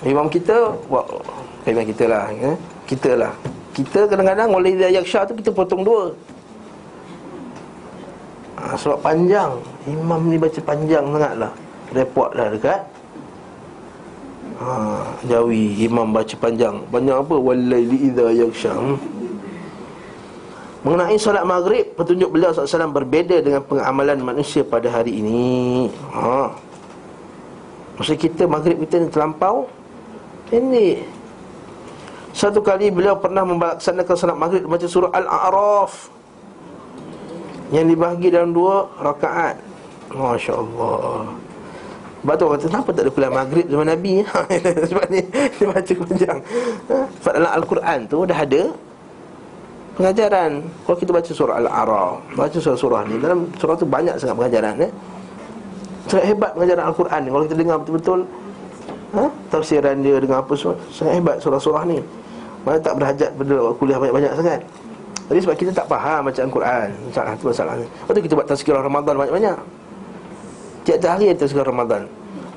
Imam kita Imam kita lah eh? Kita lah Kita kadang-kadang wallahi idza yaghsha tu kita potong dua, ha, sebab panjang. Imam ni baca panjang sangat lah, repot lah dekat ha, Jawi. Imam baca panjang. Panjang apa? Wallahi idza yaghsha. hmm. Mengenai solat maghrib, petunjuk beliau sallallahu alaihi wasallam berbeza dengan pengamalan manusia pada hari ini. Ha, maksud kita maghrib kita ni terlampau pendek. Satu kali beliau pernah melaksanakan solat maghrib baca surah Al-A'raf yang dibahagi dalam dua rakaat. Masya Allah. Sebab tu orang kata, kenapa tak ada kuliah maghrib zaman Nabi? Sebab ni dia baca panjang. Ha? Sebab dalam Al-Quran tu dah ada pengajaran. Kalau kita baca surah Al-A'raf, baca surah-surah ni, dalam surah tu banyak sangat pengajaran eh? Sangat hebat pengajaran Al-Quran ni. Kalau kita dengar betul-betul ha? Tafsiran dia dengan apa semua, sangat hebat surah-surah ni. Mana tak berhajat pada kuliah banyak-banyak sangat. Jadi sebab kita tak faham macam Al-Quran, masalah tu masalahnya. Lepas tu kita buat tazkirah Ramadan banyak-banyak. Tiap-tiap hari ada tazkirah Ramadan.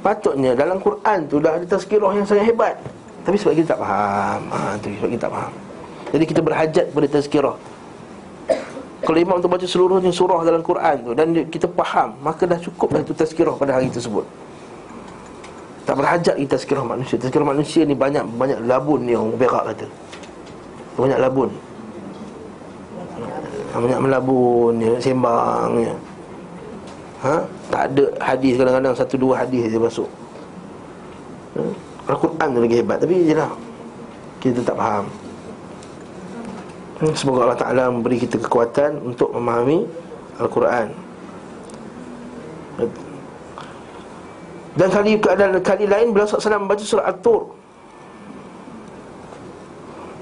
Patutnya dalam Quran tu dah ada tazkirah yang sangat hebat, tapi sebab kita tak faham. Ha, tu sebab kita tak faham. Jadi kita berhajat pada tazkirah. Kalau imam tu baca seluruhnya surah dalam Quran tu dan kita faham, maka dah cukup dah tu tazkirah pada hari tersebut. Tak berhajat kita tazkirah manusia. Tazkirah manusia ni banyak banyak labun ni, orang berak kata. Banyak labun. Banyak melabun, ya, sembang ya. Ha? Tak ada hadis, kadang-kadang satu dua hadis dia masuk. Ha? Al-Quran tu lagi hebat, tapi jelah kita tak faham. Semoga Allah Ta'ala memberi kita kekuatan untuk memahami Al-Quran. Dan kali keadaan kali lain beliau sallallahu alaihi wasallam membaca surah At-Tur.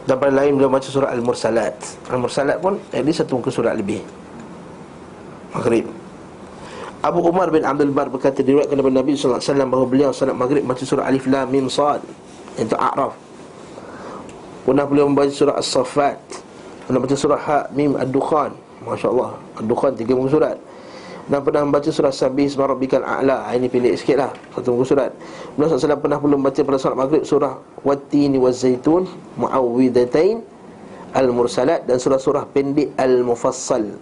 Dan pada lain beliau baca surah Al-Mursalat. Al-Mursalat pun at least satu muka surat lebih maghrib. Abu Umar bin Abdul Bar berkata, diriwayatkan daripada Nabi sallallahu alaihi wasallam bahawa beliau salat maghrib baca surah Alif Lam Mim Sad, iaitu A'raf. Pernah beliau membaca surah As-Saffat. Pernah baca surah Ha Mim Ad-Dukhan. Masya Allah, Ad-Dukhan tiga muka surat. Dan pernah membaca surah Sabbih Isma Rabbikal A'la. Ini pendek sikit lah, satu muka surat. Beliau sallallahu alaihi wasallam pernah belum baca pada solat maghrib surah Wat-Tin Waz-Zaitun, Mu'awwidhatain, Al-Mursalat dan surah-surah pendek Al-Mufassal.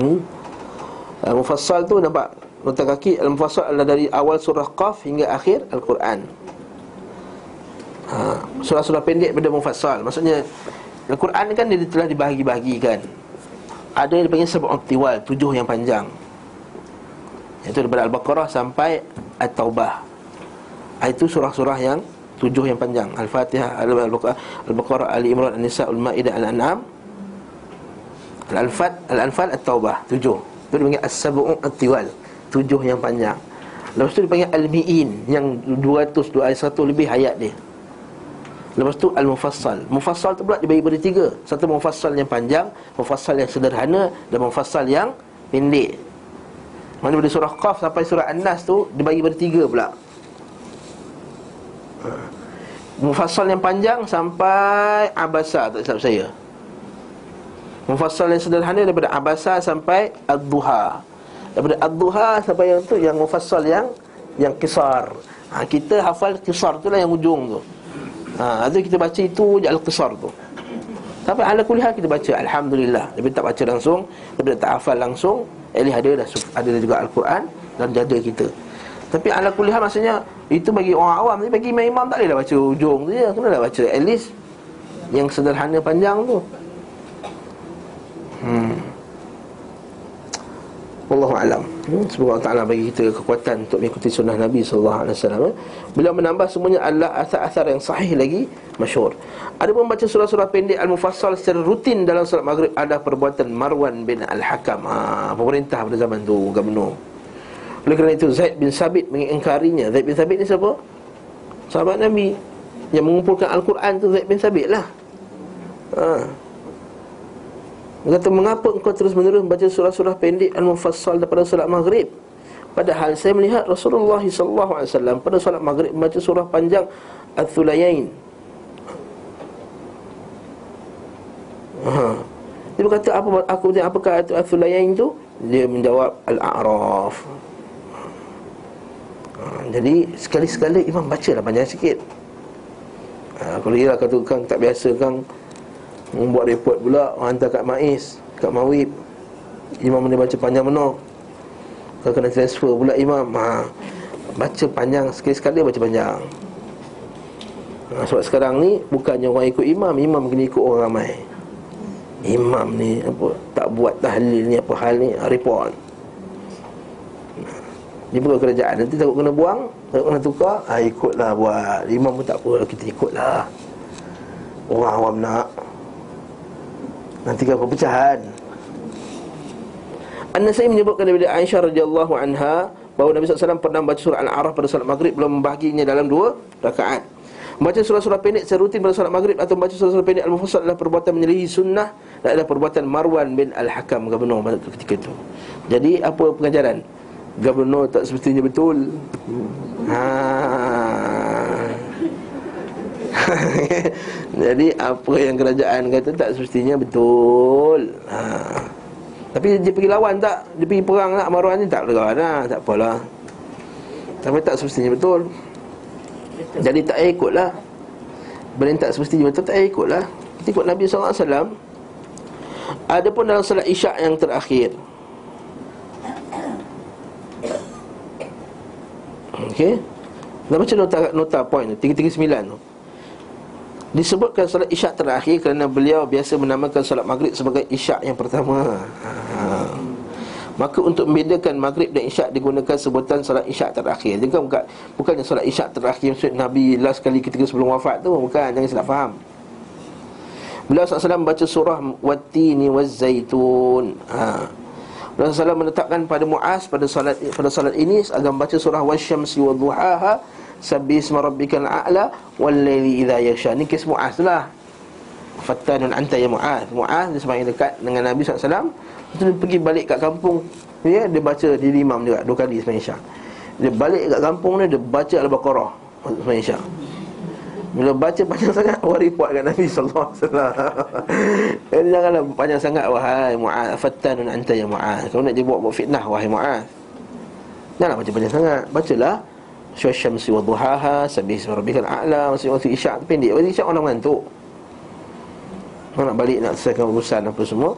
hmm. Al-Mufassal tu nampak nota kaki. Al-Mufassal adalah dari awal surah Qaf hingga akhir Al-Quran. ha. Surah-surah pendek benda Mufassal, maksudnya Al-Quran kan dia telah dibahagi-bahagikan. Ada yang dipanggil sab'ul tiwal, tujuh yang panjang, iaitu daripada Al-Baqarah sampai At-Taubah. Itu surah-surah yang tujuh yang panjang. Al-Fatihah, Al-Baqarah, Al-Baqarah, Ali Imran, An-Nisa, Al-Ma'idah, Al-An'am, Al-Anfal, Al-Anfal, At-Taubah, tujuh. Itu dipanggil as-sab'ul tiwal, tujuh yang panjang. Lepas tu dipanggil Al-Mi'in, yang dua ratus, dua ratus satu lebih ayat dia. Lepas tu Al-Mufassal. Mufassal tu pula dibagi pada tiga. Satu Mufassal yang panjang, Mufassal yang sederhana, dan Mufassal yang pendek. Maksudnya dari surah Qaf sampai surah An-Nas tu dibagi pada tiga pula. ha. Mufassal yang panjang sampai Abasa, tak silap saya. Mufassal yang sederhana daripada Abasa sampai Ad-Duha. Daripada Ad-Duha sampai yang tu, yang Mufassal yang yang kisar. ha, Kita hafal kisar tu lah yang hujung tu. Ha, ada kita baca itu je Al-Qisar tu. Tapi ala kulihal kita baca alhamdulillah. Tapi tak baca langsung, tapi tak hafal langsung, elih ada dah, ada juga Al-Quran dan jaga kita. Tapi ala kulihal maksudnya itu bagi orang awam, tapi bagi imam tak boleh dah baca hujung tu je, kena dah baca at least yang sederhana panjang tu. Hmm. Wallahu a'lam. Semoga Allah Ta'ala bagi kita kekuatan untuk mengikuti sunnah Nabi sallallahu alaihi wasallam. Beliau menambah semuanya adalah asar-asar yang sahih lagi masyhur. Ada pun baca surah-surah pendek al-mufassal secara rutin dalam solat maghrib ada perbuatan Marwan bin al Hakam, ha, pemerintah pada zaman tu, gubernur. Oleh kerana itu Zaid bin Sabit mengingkarinya. Zaid bin Sabit ni siapa? Sahabat Nabi yang mengumpulkan Al-Quran tu, Zaid bin Sabit lah. Ha. Dia kata, mengapa engkau terus-menerus baca surah-surah pendek al-mufassal daripada solat maghrib? Padahal saya melihat Rasulullah sallallahu alaihi wasallam pada solat maghrib membaca surah panjang Al-Thulayain. Ha. Dia berkata, apa, aku bertanya, apakah Al-Thulayain tu? Dia menjawab, Al-A'raf. Ha. Jadi, sekali-sekala imam bacalah panjang sikit. Ha. Kalau ialah kata, kang tak biasa, kang membuat report pula, orang hantar kat Maiz, kat Mawib, imam dia baca panjang benar. Kalau kena transfer pula imam, ha, baca panjang, sekali-sekala baca panjang, ha. Sebab sekarang ni bukannya orang ikut imam, imam kena ikut orang ramai. Imam ni apa, tak buat tahlil ni, apa hal ni, report. Dia bukan kerajaan, nanti takut kena buang, takut kena tukar, ha, ikutlah buat. Imam pun tak apa, kita ikutlah. Orang awam nak, nanti kan perpecahan. An-Nasai menyebutkan daripada Aisyah radhiyallahu anha bahawa Nabi sallallahu alaihi wasallam pernah membaca surah Al-A'raf pada solat maghrib, belum membahaginya dalam dua rakaat. Membaca surah-surah pendek serutin pada solat maghrib atau membaca surah-surah pendek al-mufassal adalah perbuatan menyelisihi sunnah dan adalah perbuatan Marwan bin Al-Hakam, gubernur pada ketika itu. Jadi apa pengajaran? Gubernur tak semestinya betul. Ha. Jadi apa yang kerajaan kata tak semestinya betul, ha. Tapi dia pergi lawan tak? Dia pergi perang tak? Marwan ni tak lawan lah, tak apalah. Tapi tak semestinya betul, betul. Jadi tak payah ikut lah. Benda tak semestinya betul, tak payah ikut lah. Kita ikut Nabi sallallahu alaihi wasallam. Ada pun dalam solat isyak yang terakhir, okey, dah baca nota, nota point tu tiga tiga sembilan tu. Disebutkan solat isyak terakhir kerana beliau biasa menamakan solat maghrib sebagai isyak yang pertama, ha. Maka untuk membedakan maghrib dan isyak digunakan sebutan solat isyak terakhir. Jadi bukan, bukannya solat isyak terakhir maksud Nabi last kali ketika sebelum wafat tu, bukan, jangan salah faham. Beliau sallallahu alaihi wasallam baca surah Wat-Tini Waz-Zaitun, ha. Beliau sallallahu alaihi wasallam meletakkan pada Muaz pada solat, pada solat ini agar baca surah Wasyamsi Wadduhaha, Sabbisma rabbikal a'la wal laili idza yaghsha. Ni kes Muaz lah. Fattanun anta ya Muaz. Muaz dia semakin dekat dengan Nabi sallallahu alaihi wasallam, lepas tu dia pergi balik kat kampung dia, dia baca diri imam juga dua kali sembang isyak. Dia balik kat kampung dia, dia baca Al-Baqarah sembang isyak. Bila baca panjang sangat, awak report kat Nabi sallallahu alaihi wasallam. Jadi janganlah panjang sangat wahai Muaz. Fattanun anta ya Muaz. Kau nak dia buat-buat fitnah wahai Muaz. Janganlah baca panjang sangat. Bacalah Syamsi wa duhaha, Sabbihma rabbikal a'la. Maksudnya isyak pendek, bagi isyak orang mengantuk, orang nak balik, nak selesaikan urusan apa semua,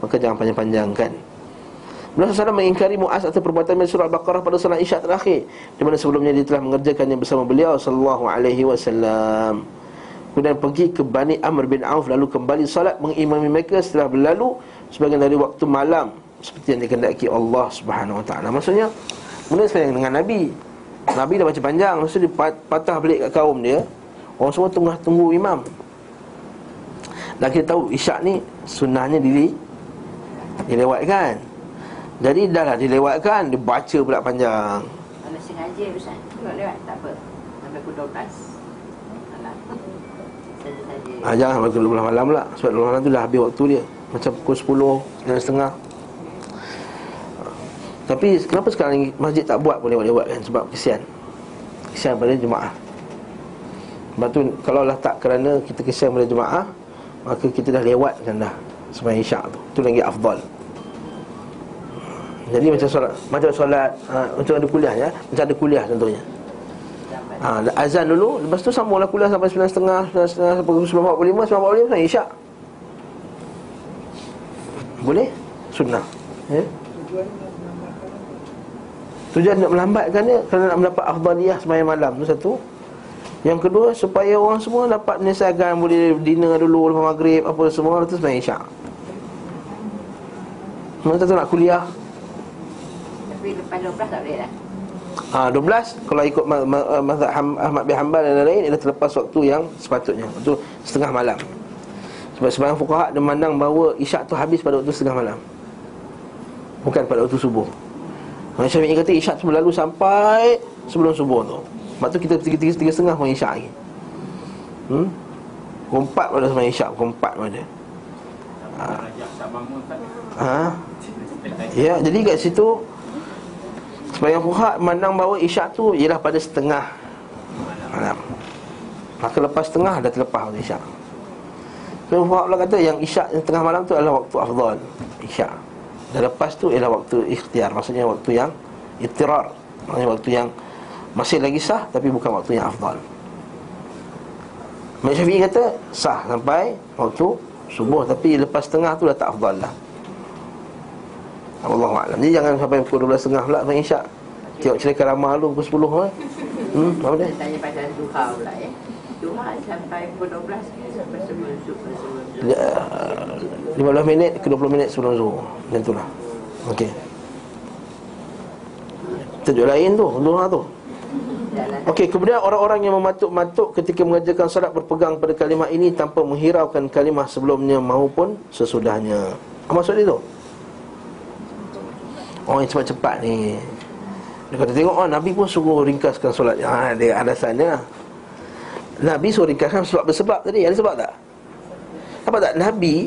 maka jangan panjang-panjangkan. Beliau sallallahu alaihi wasallam mengingkari Muaz atau perbuatan baca surah Al-Baqarah pada solat isyak terakhir, di mana sebelumnya dia telah mengerjakannya bersama beliau sallallahu alaihi wasallam. Kemudian pergi ke Bani Amr bin Auf, lalu kembali solat mengimami mereka setelah berlalu sebagian dari waktu malam, seperti yang dikehendaki Allah Subhanahu Wa Taala. Maksudnya mula selain dengan Nabi, Nabi dah baca panjang, lepas tu dia patah balik kat kaum dia. Orang semua tengah tunggu imam. Dan kita tahu isyak ni sunnahnya diri dilewatkan. Jadi dah lah dilewatkan, dia baca pula panjang. Kalau sengaja Ustaz, kalau lewat tak apa, sampai pukul dua belas malam saja-saja. Ha, jangan sampai pukul dua belas malam pula, sebab dua belas malam tu dah habis waktu dia. Macam pukul sepuluh, sembilan tiga puluh. Tapi kenapa sekarang masjid tak buat pun lewat-lewat kan? Sebab kesian, kesian pada jemaah. Sebab tu kalau lah tak kerana kita kesian pada jemaah, maka kita dah lewatkan dah sembahyang isyak tu. Itu lagi afdal. Jadi macam solat, macam solat ha, macam ada kuliah ya, macam ada kuliah contohnya, ha, azan dulu, lepas tu sambunglah kuliah sampai sembilan tiga puluh, sembilan empat puluh lima, sembilan empat puluh lima, sampai Isyak. Boleh? Sunnah. Eh? Tujuan nak melambatkan dia kerana nak mendapat afdaliyah sembahyang malam tu satu. Yang kedua, supaya orang semua dapat menyelesaikan, boleh dinner dulu lepas maghrib apa semua, lepas tu sembahyang Isyak. Mereka tu nak kuliah. Tapi lepas dua belas tak boleh lah. Ha, dua belas kalau ikut mazhab Ahmad bin Hanbal dan lain-lain ialah terlepas waktu yang sepatutnya, waktu setengah malam. Sebab sebahagian fuqaha dia memandang bahawa Isyak tu habis pada waktu setengah malam, bukan pada waktu subuh. Imam Syafi'i kata Isyak tu berlalu sampai sebelum subuh tu. Sebab tu kita tiga tiga setengah pun Isyak lagi. Hmm? Kompat pada semua Isyak, kompat pada. Ha. Ha. Ya, jadi kat situ sebahagian fuqaha memandang bahawa Isyak tu ialah pada setengah malam. Maka lepas setengah dah terlepas waktu Isyak. Sebahagian fuqaha pula kata yang Isyak yang tengah malam tu adalah waktu afdal Isyak. Dan lepas tu ialah waktu ikhtiar, maksudnya waktu yang ittirar, maksudnya waktu yang masih lagi sah tapi bukan waktu yang afdal. Imam Syafi'i kata sah sampai waktu subuh, tapi lepas tengah tu dah tak afdal lah. Wallahu a'lam. Jadi jangan sampai pukul dua belas tiga puluh pula sampai Isyak. Tengok cerita ramah lu pukul sepuluh eh. Hmm, apa dia? Tanya pasal duha pula eh. Duha sampai pukul dua belas ke sampai sebelum subuh. lima belas minit ke dua puluh minit sebelum zuhur. Macam itulah. Okey. Tajuk lain tu, Zuhur tu. Okey, kemudian orang-orang yang mematuk-matuk ketika mengerjakan solat berpegang pada kalimah ini tanpa menghiraukan kalimah sebelumnya maupun sesudahnya. Apa maksud dia tu? Orang yang cepat-cepat ni. Dia kata tengok oh, Nabi pun suruh ringkaskan solat. Ha, dia alasannya. Nabi suruh ringkaskan sebab bersebab tadi. Ada sebab tak? Apa tak? Nabi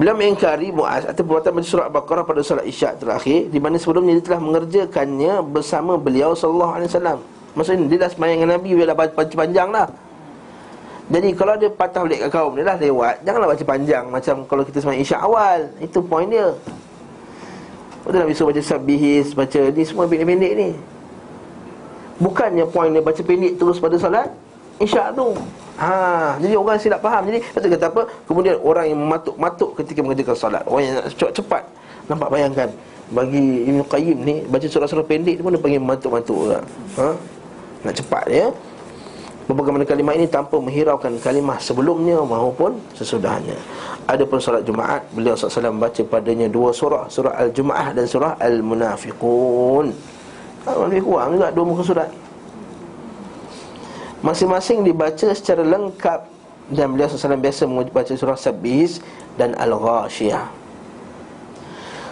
bila mengingkari Muaz atau perbuatan baca surah Al-Baqarah pada solat Isyak terakhir, di mana sebelumnya dia telah mengerjakannya bersama beliau sallallahu alaihi wasallam. Maksudnya dia dah sembahyang dengan Nabi, dia dah baca panjang dah. Jadi kalau dia patah balik kat kaum dia dah lewat, janganlah baca panjang macam kalau kita sembahyang Isyak awal. Itu point dia. Betul Nabi suruh baca sabihis, baca ni semua pendek-pendek ni. Bukannya point dia baca pendek terus pada solat Isyak tu. Ha, jadi orang silap faham. Jadi kata kata apa? Kemudian orang yang mematuk-matuk ketika mengerjakan solat, orang yang cepat-cepat. Nampak bayangkan bagi Ibn Qayyim ni baca surah-surah pendek pun dia panggil mematuk-matuk. Ha? Nak cepat ya. Berpegang kalimah ini tanpa menghiraukan kalimah sebelumnya maupun sesudahnya. Adapun solat Jumaat, beliau sallallahu alaihi wasallam baca padanya dua surah, surah Al-Jumaah dan surah Al-Munafiqun. Al-Munafiqun juga dua muka surat. Masing-masing dibaca secara lengkap. Dan beliau sallallahu alaihi wasallam biasa membaca surah Sabihis dan Al-Ghashiyah.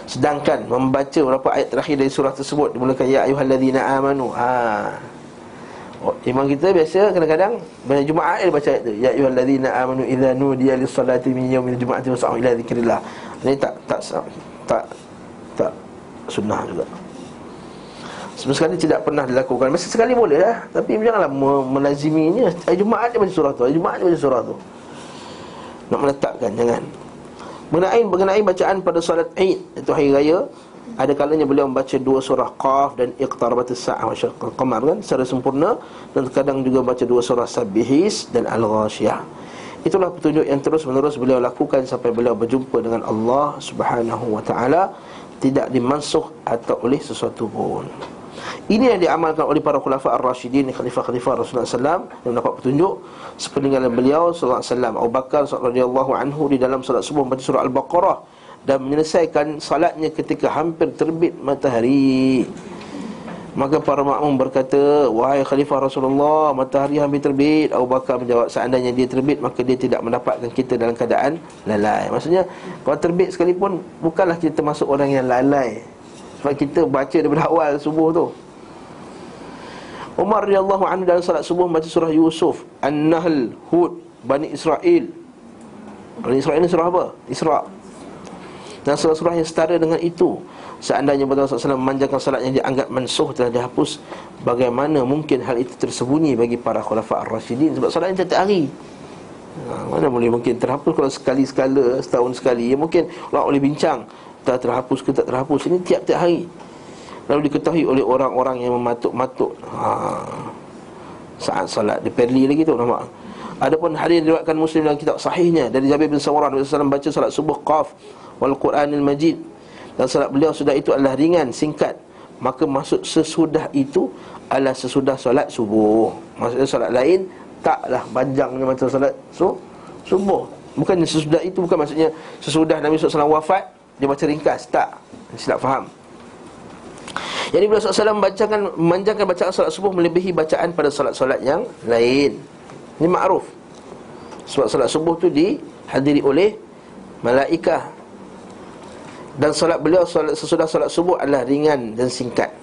Sedangkan membaca beberapa ayat terakhir dari surah tersebut dimulakan Ya Ayuhalladzina Amanu. Ha. Oh, imam kita biasa kadang-kadang bila Jumaat dia baca ayat tu Ya Ayuhalladzina Amanu idza nudiya lis-salati min yaumil jumu'ati was'au ila dzikrillah. Ini tak tak tak tak, tak sunnah juga. Sebelum sekali tidak pernah dilakukan. Masa sekali boleh lah, tapi janganlah melaziminya. Hari Jumaat dia baca surah tu, hari Jumaat dia baca surah tu. Nak meletakkan, jangan. Mengenai, mengenai bacaan pada solat Eid, iaitu Hari Raya, ada kalanya beliau membaca dua surah Qaf dan Iqtarabatis Sa'ah wa Syaqqal Qamar kan, secara sempurna. Dan kadang juga baca dua surah Sabihis dan Al-Ghashiyah. Itulah petunjuk yang terus-menerus beliau lakukan sampai beliau berjumpa dengan Allah Subhanahu wa Ta'ala, tidak dimansuh atau oleh sesuatu pun. Ini yang diamalkan oleh para khulafa ar-rasyidin, khalifah-khalifah Rasulullah sallallahu alaihi wasallam yang mendapat petunjuk sepeninggalan beliau sallallahu alaihi wasallam. Abu Bakar radhiyallahu anhu di dalam solat subuh membaca surah Al-Baqarah dan menyelesaikan salatnya ketika hampir terbit matahari. Maka para makmum berkata, wahai khalifah Rasulullah, matahari hampir terbit. Abu Bakar menjawab, seandainya dia terbit, maka dia tidak mendapatkan kita dalam keadaan lalai. Maksudnya, kalau terbit sekalipun, bukanlah kita termasuk orang yang lalai. Sebab kita baca daripada awal subuh tu. Umar radhiyallahu anhu dalam salat subuh baca surah Yusuf, An-Nahl, Hud, Bani Israel. Bani Israel ni surah apa? Isra. Dan surah-surah yang setara dengan itu. Seandainya Rasulullah sallallahu alaihi wasallam memanjangkan salat yang dianggap mansuh telah dihapus, bagaimana mungkin hal itu tersembunyi bagi para khulafa ar-rasyidin? Sebab solatnya setiap hari. Ha, mana boleh mungkin terhapus kalau sekali-sekala, setahun sekali. Ya, mungkin orang boleh bincang tak terhapus ke tak terhapus. Ini tiap-tiap hari. Lalu diketahui oleh orang-orang yang mematuk-matuk. Ha. saat salat. Dia perli lagi tu, nampak. Adapun hadis diriwayatkan Muslim dalam kitab sahihnya dari Jabir bin Sawara bin Salam baca salat subuh qaf wal Quranil Majid, dan salat beliau sudah itu adalah ringan, singkat. Maka maksud sesudah itu adalah sesudah salat subuh. Maksudnya salat lain taklah panjangnya macam salat so, subuh. Bukan sesudah itu, bukan maksudnya sesudah Nabi sallallahu alaihi wasallam wafat dia baca ringkas, tak. Silap faham. Jadi bila Rasulullah sallallahu alaihi wasallam bacakan memanjangkan bacaan salat subuh melebihi bacaan pada salat-salat yang lain. Ini makruf. Sebab salat subuh tu dihadiri oleh malaikah. Dan salat beliau salat, sesudah salat subuh adalah ringan dan singkat.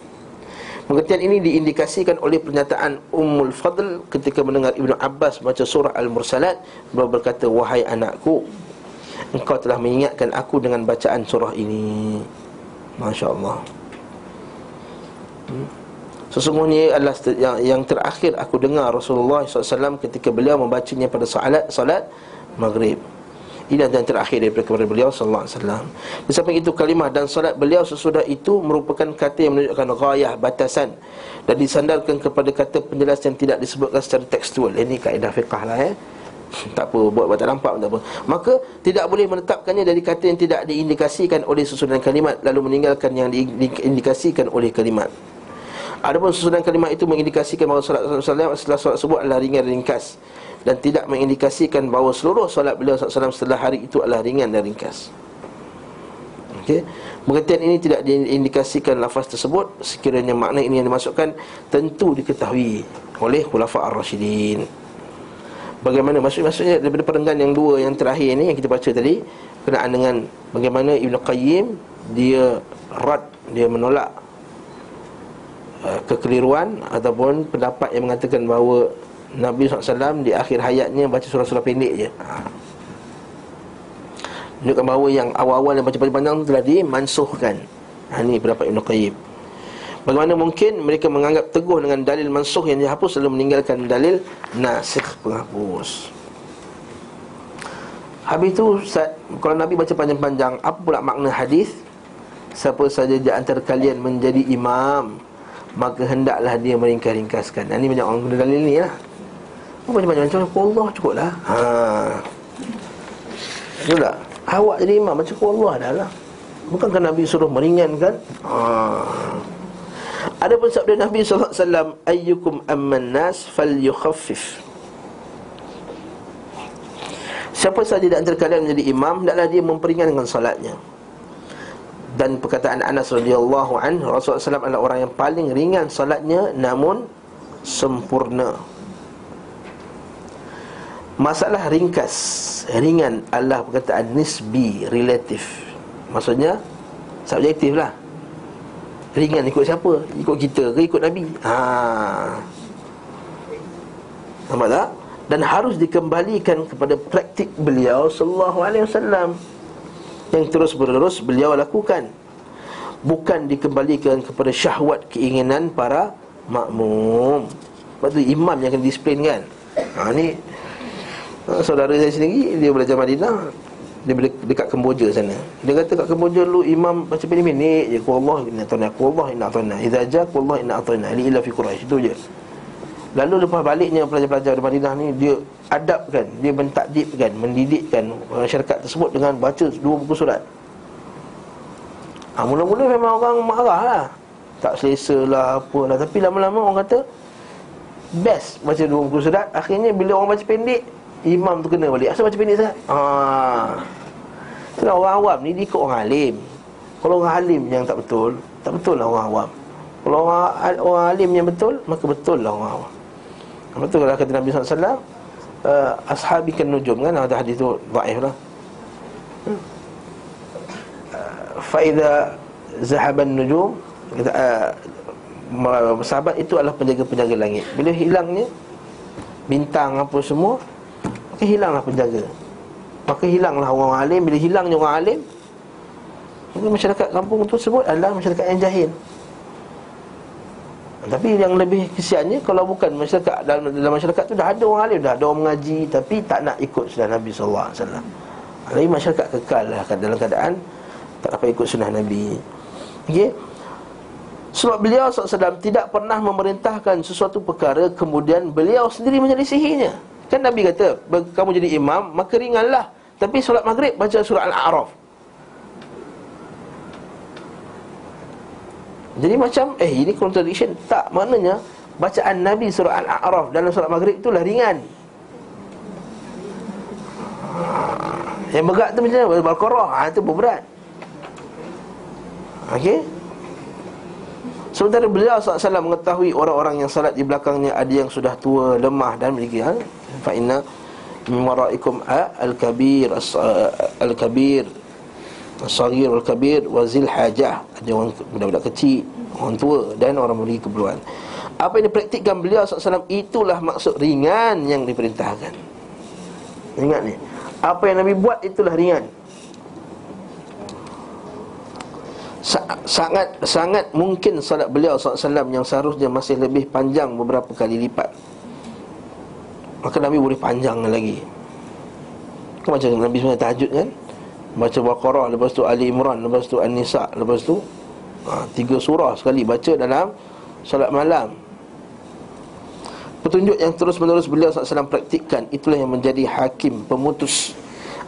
Pengertian ini diindikasikan oleh pernyataan Ummul Fadl ketika mendengar Ibn Abbas baca surah Al-Mursalat. Beliau berkata, wahai anakku, engkau telah mengingatkan aku dengan bacaan surah ini. Masya Allah. Sesungguhnya adalah yang, yang terakhir aku dengar Rasulullah sallallahu alaihi wasallam ketika beliau membacanya pada salat salat maghrib. Ini adalah yang terakhir daripada beliau sallallahu alaihi wasallam. Di samping itu kalimah dan salat beliau sesudah itu merupakan kata yang menunjukkan ghayah, batasan, dan disandarkan kepada kata penjelas yang tidak disebutkan secara tekstual. Ini kaedah fiqah lah eh. Tak apa, buat tak nampak tak apa. Maka tidak boleh menetapkannya dari kata yang tidak diindikasikan oleh susunan kalimat, lalu meninggalkan yang diindikasikan oleh kalimat. Adapun susunan kalimat itu mengindikasikan bahawa salat Rasulullah setelah salat subuh adalah ringan dan ringkas, dan tidak mengindikasikan bahawa seluruh solat beliau sallallahu alaihi wasallam setelah hari itu adalah ringan dan ringkas. Okey. Pengertian ini tidak diindikasikan lafaz tersebut. Sekiranya makna ini yang dimasukkan tentu diketahui oleh khulafa ar-rasyidin. Bagaimana maksud maksudnya daripada perenggan yang dua yang terakhir ni yang kita baca tadi, berkenaan dengan bagaimana Ibn Qayyim dia rad, dia menolak uh, kekeliruan ataupun pendapat yang mengatakan bahawa Nabi sallallahu alaihi wasallam di akhir hayatnya baca surah-surah pendek je. Menunjukkan bahawa yang awal-awal yang baca panjang tu telah dimansuhkan. Ha, ini pendapat Ibn Qayyim. Bagaimana mungkin mereka menganggap teguh dengan dalil mansuh yang dihapus, lalu meninggalkan dalil nasikh, penghapus. Habis tu, saat, kalau Nabi baca panjang-panjang, apa pula makna hadis? Siapa saja di antara kalian menjadi imam, maka hendaklah dia meringkas-ringkaskan. Ini banyak orang guna dalil ni lah. Oh, macam-macam, Allah cukup lah. Haa, betul tak? Awak jadi imam, macam Allah dah lah. Bukankah Nabi suruh meringankan? Haa. Ada pun sabda Nabi sallallahu alaihi wasallam, ayyukum amman nas fal yukhaffif. Siapa sahaja di antara kalian menjadi imam, hendaklah dia memperingankan solatnya. Dan perkataan Anas radhiyallahu anhu, Rasulullah sallallahu alaihi wasallam adalah orang yang paling ringan solatnya namun sempurna. Masalah ringkas, ringan adalah perkataan nisbi, relatif. Maksudnya subjektif lah. Ringan ikut siapa? Ikut kita ke ikut Nabi? Haa, nampak tak? Dan harus dikembalikan kepada praktik beliau sallallahu alaihi wasallam yang terus-berterus beliau lakukan, bukan dikembalikan kepada syahwat keinginan para makmum. Sebab tu imam yang akan disiplin kan. Haa, ni saudara saya sendiri, dia belajar Madinah, dia dekat Kemboja sana. Dia kata kat Kemboja dulu imam macam pendek-pendek je. Ku Allah inna ta'na, ku Allah inna ta'na, idza ja ku Allah inna ta'na, li ila fi Quraish, itu je. Lalu lepas baliknya pelajar-pelajar di Madinah ni, dia adabkan, dia mentadibkan, mendidikkan masyarakat tersebut dengan baca dua buku surat. Ha, mula-mula memang orang marah lah, tak selesa lah, apa lah. Tapi lama-lama orang kata best baca dua buku surat. Akhirnya bila orang baca pendek, imam tu kena balik. Asal baca pendek sangat? Haa, itulah orang awam ni, dia ikut orang alim. Kalau orang alim yang tak betul, tak betul lah orang awam. Kalau orang, orang alim yang betul, maka betul lah orang awam. Lepas tu kalau kata Nabi sallallahu alaihi wasallam, uh, ashabikan nujum kan, ada hadis tu dhaif lah. hmm. uh, Fa'idha zahaban nujum, kata, uh, sahabat itu adalah penjaga-penjaga langit. Bila hilangnya bintang apa semua, maka hilanglah penjaga, maka hilanglah orang alim. Bila hilangnya orang alim, maka masyarakat kampung tu sebut adalah masyarakat yang jahil. Tapi yang lebih kesiannya, kalau bukan masyarakat, dalam, dalam masyarakat tu dah ada orang alim, dah ada orang mengaji, tapi tak nak ikut sunnah Nabi sallallahu alaihi wasallam. Jadi masyarakat kekal lah dalam keadaan tak dapat ikut sunnah Nabi. Okey. Sebab beliau sallallahu alaihi wasallam tidak pernah memerintahkan sesuatu perkara kemudian beliau sendiri menyelisihinya. Kan Nabi kata, kamu jadi imam, maka ringanlah. Tapi solat maghrib baca surah Al-A'raf. Jadi macam, eh ini contradiction. Tak, maknanya bacaan Nabi surah Al-A'raf dalam solat maghrib itulah ringan. Yang berat tu macam mana? Bal-Qurah, ha, itu berat. Okey. Sementara beliau sallallahu alaihi wasallam mengetahui orang-orang yang salat di belakangnya ada yang sudah tua, lemah dan memiliki hal. Fa inna mimmaraikum al-kabir al-kabir as-saghir wal-kabir wa zil hajah. Ada orang budak-budak kecil, orang tua dan orang memiliki keperluan. Apa yang dipraktikkan beliau sallallahu alaihi wasallam itulah maksud ringan yang diperintahkan. Ingat ni, apa yang Nabi buat itulah ringan. Sangat sangat mungkin salat beliau sallallahu alaihi wasallam yang seharusnya masih lebih panjang beberapa kali lipat, maka Nabi boleh panjang lagi. Macam Nabi sebenarnya tahajud kan, baca Baqarah, lepas tu Ali Imran, lepas tu An-Nisa, lepas tu ha, tiga surah sekali baca dalam salat malam. Petunjuk yang terus-menerus beliau sallallahu alaihi wasallam praktikkan itulah yang menjadi hakim, pemutus